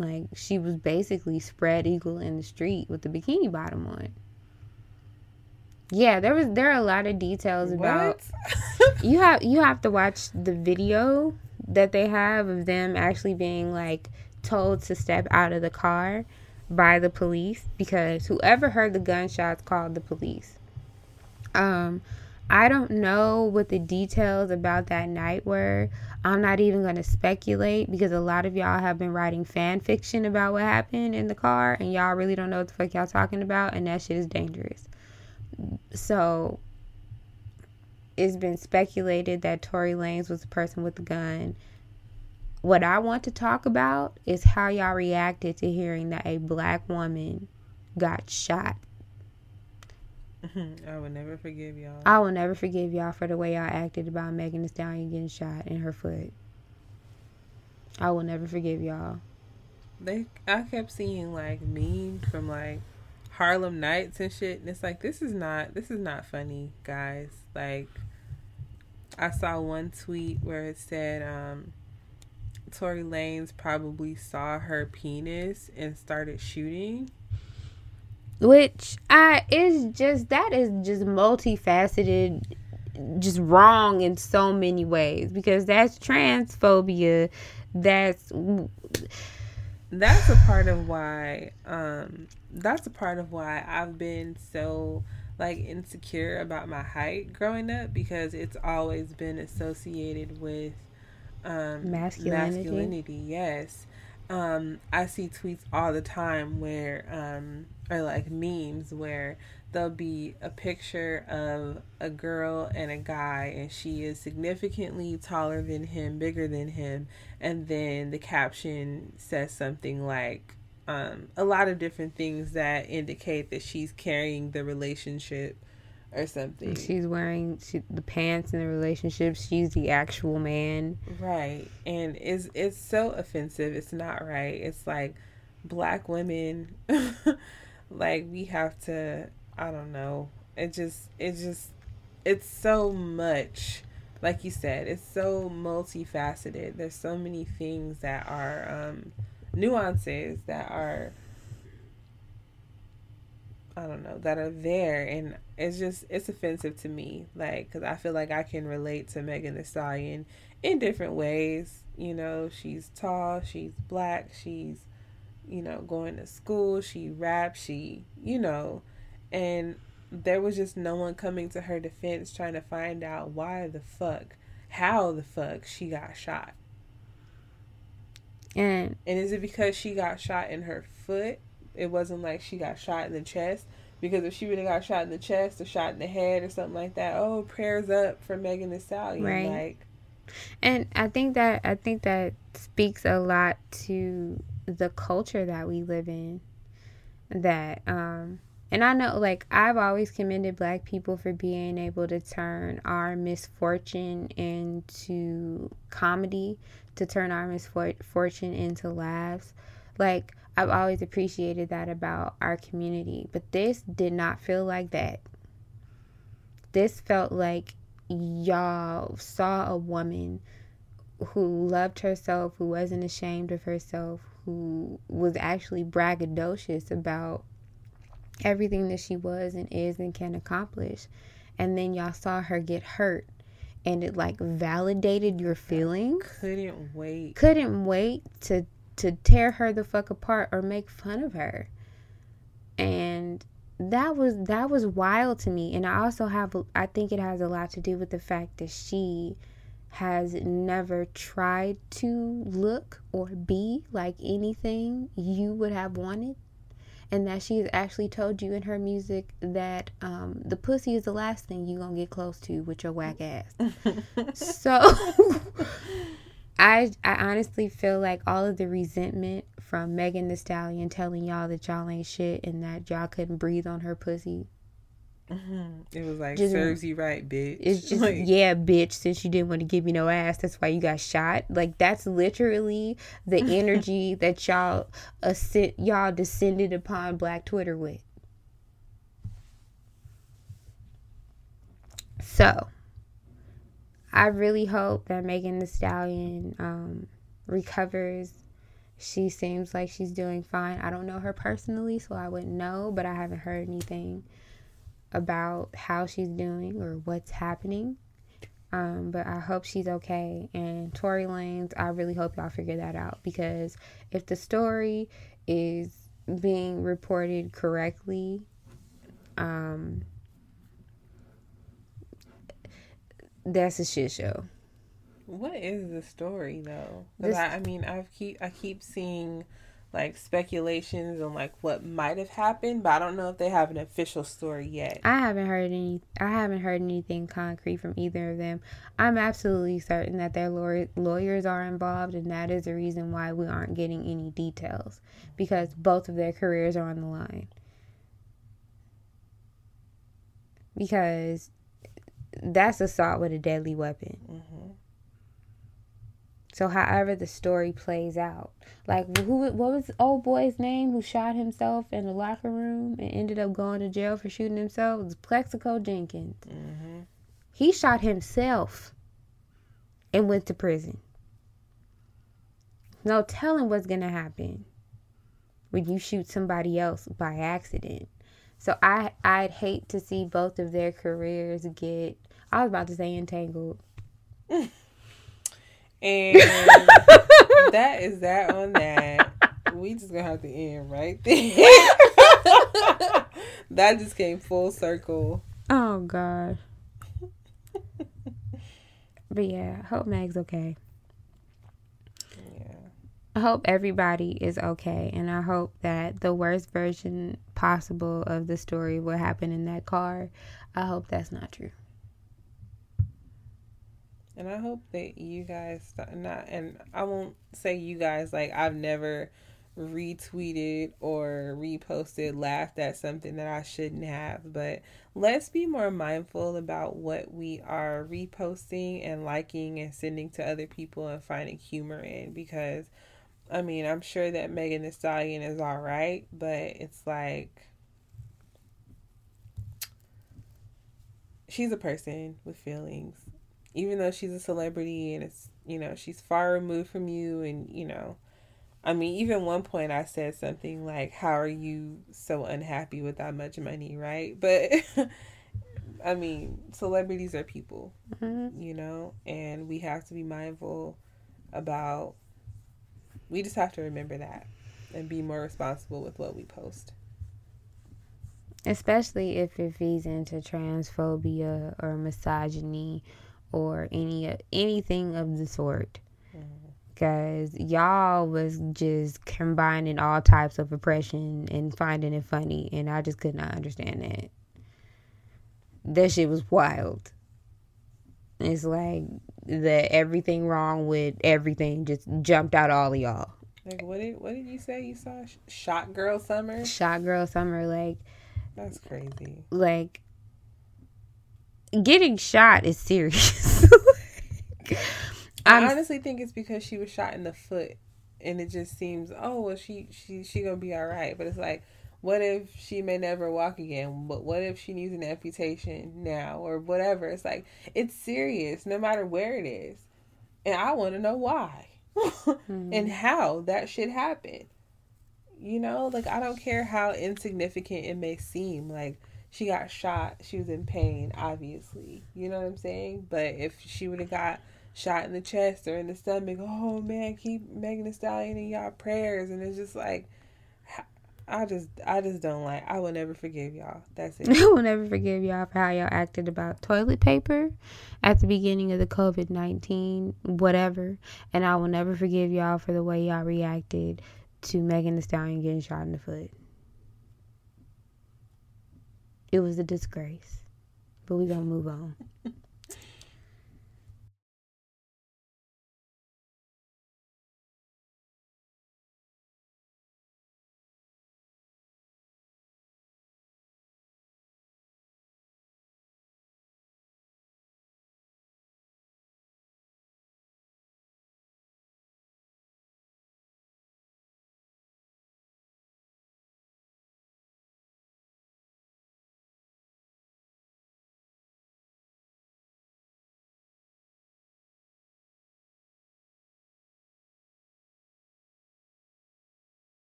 like, she was basically spread eagle in the street with the bikini bottom on. Yeah, there are a lot of details about. You have to watch the video that they have of them actually being like told to step out of the car by the police, because whoever heard the gunshots called the police. I don't know what the details about that night were. I'm not even going to speculate, because a lot of y'all have been writing fan fiction about what happened in the car, and y'all really don't know what the fuck y'all talking about, and that shit is dangerous. So it's been speculated that Tory Lanez was the person with the gun. What I want to talk about is how y'all reacted to hearing that a black woman got shot. I will never forgive y'all. I will never forgive y'all for the way y'all acted about Megan Thee Stallion getting shot in her foot. I will never forgive y'all. I kept seeing like memes from like Harlem Nights and shit, and it's like, this is not funny, guys. Like, I saw one tweet where it said, Tory Lanez probably saw her penis and started shooting. Which is just multifaceted, just wrong in so many ways, because that's transphobia. That's a part of why. That's a part of why I've been so like insecure about my height growing up, because it's always been associated with masculinity. Yes. I see tweets all the time where, or like memes where there'll be a picture of a girl and a guy, and she is significantly taller than him, bigger than him, and then the caption says something like, a lot of different things that indicate that she's carrying the relationship or something. She's wearing the pants in the relationship. She's the actual man. Right. And it's so offensive. It's not right. It's like, black women, like, we have to, I don't know. It just it's so much. Like you said, it's so multifaceted. There's so many things that are nuances that are, I don't know, that are there, and it's offensive to me, like, because I feel like I can relate to Megan Thee Stallion in different ways. You know, she's tall, she's black, she's, you know, going to school, she raps, she, you know, and there was just no one coming to her defense trying to find out how the fuck she got shot. And is it because she got shot in her foot? It wasn't like she got shot in the chest, because if she would have got shot in the chest or shot in the head or something like that, oh, prayers up for Megan Thee Stallion. Right. Like, and I think that speaks a lot to the culture that we live in. That, and I know, like, I've always commended black people for being able to turn our misfortune into comedy, to turn our misfortune into laughs. Like, I've always appreciated that about our community, but this did not feel like that. This felt like y'all saw a woman who loved herself, who wasn't ashamed of herself, who was actually braggadocious about everything that she was and is and can accomplish. And then y'all saw her get hurt, and it like validated your feelings. Couldn't wait to tear her the fuck apart or make fun of her. And that was wild to me. And I also I think it has a lot to do with the fact that she has never tried to look or be like anything you would have wanted. And that she has actually told you in her music that the pussy is the last thing you're going to get close to with your whack ass. So I honestly feel like all of the resentment from Megan Thee Stallion telling y'all that y'all ain't shit and that y'all couldn't breathe on her pussy. Mm-hmm. It was like, serves you right, bitch. It's just, like, yeah, bitch, since you didn't want to give me no ass, that's why you got shot. Like, that's literally the energy that y'all descended upon Black Twitter with. So, I really hope that Megan Thee Stallion recovers. She seems like she's doing fine. I don't know her personally, so I wouldn't know, but I haven't heard anything about how she's doing or what's happening, but I hope she's okay. And Tory Lanez, I really hope y'all figure that out, because if the story is being reported correctly, that's a shit show. What is the story though? Because I keep seeing like speculations on like what might have happened, but I don't know if they have an official story yet. I haven't heard anything concrete from either of them. I'm absolutely certain that their lawyers are involved, and that is the reason why we aren't getting any details, because both of their careers are on the line. Because that's assault with a deadly weapon. Mm-hmm. So however the story plays out, like what was the old boy's name who shot himself in the locker room and ended up going to jail for shooting himself? It was Plexico Jenkins. Mm-hmm. He shot himself and went to prison. No telling what's going to happen when you shoot somebody else by accident. So I'd hate to see both of their careers get, I was about to say entangled. And that is that on that. We just gonna have to end right there. That just came full circle. Oh god. But yeah, hope Meg's okay. Yeah. I hope everybody is okay, and I hope that the worst version possible of the story will happen in that car. I hope that's not true. And I hope that you guys and I won't say you guys, like I've never retweeted or reposted, laughed at something that I shouldn't have, but let's be more mindful about what we are reposting and liking and sending to other people and finding humor in, because I mean, I'm sure that Megan Thee Stallion is all right, but it's like, she's a person with feelings. Even though she's a celebrity and it's, you know, she's far removed from you. And, you know, I mean, even one point I said something like, how are you so unhappy with that much money? Right. But I mean, celebrities are people, mm-hmm. you know, and we have to be mindful about, we just have to remember that and be more responsible with what we post. Especially if it feeds into transphobia or misogyny or anything of the sort, because y'all was just combining all types of oppression and finding it funny, and I just could not understand that. That shit was wild. It's like the everything wrong with everything just jumped out all of y'all. Like what did you say you saw? Shot Girl Summer, like that's crazy. Like, getting shot is serious. I honestly think it's because she was shot in the foot. and it just seems, oh, well, she gonna be all right. But it's like, what if she may never walk again? But what if she needs an amputation now or whatever? It's like, it's serious no matter where it is. And I want to know why mm-hmm. and how that shit happened. You know, like, I don't care how insignificant it may seem. Like, she got shot. She was in pain, obviously. You know what I'm saying? But if she would have got shot in the chest or in the stomach, oh, man, keep Megan Thee Stallion in y'all prayers. And it's just like, I just don't like, I will never forgive y'all. That's it. I will never forgive y'all for how y'all acted about toilet paper at the beginning of the COVID-19, whatever. And I will never forgive y'all for the way y'all reacted to Megan Thee Stallion getting shot in the foot. It was a disgrace. But we're going to move on.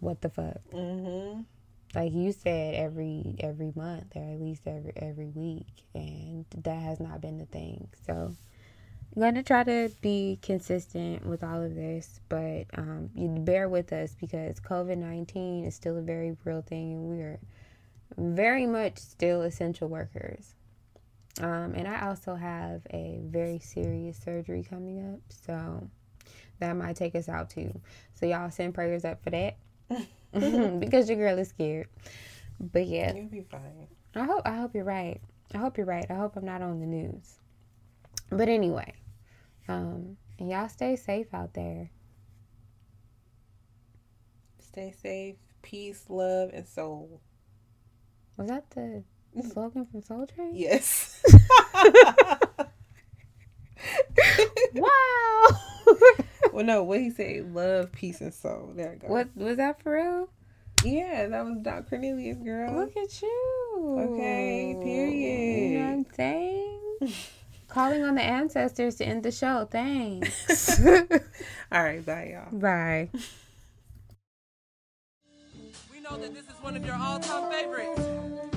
What the fuck? Mm-hmm. Like you said, every month or at least every week, and that has not been the thing. So I'm going to try to be consistent with all of this, but you bear with us because COVID-19 is still a very real thing, and we are very much still essential workers. And I also have a very serious surgery coming up, so that might take us out too. So y'all send prayers up for that. Because your girl is scared. But yeah, you'll be fine. I hope you're right. I hope I'm not on the news. But anyway, y'all stay safe out there. Stay safe. Peace, love, and soul. Was that the slogan from Soul Train? Yes. Wow. Well, no, what he said, love, peace, and soul. There it goes. What, was that for real? Yeah, that was Doc Cornelius, girl. Look at you. Okay, period. You know what I'm saying? Calling on the ancestors to end the show. Thanks. All right, bye, y'all. Bye. We know that this is one of your all-time favorites.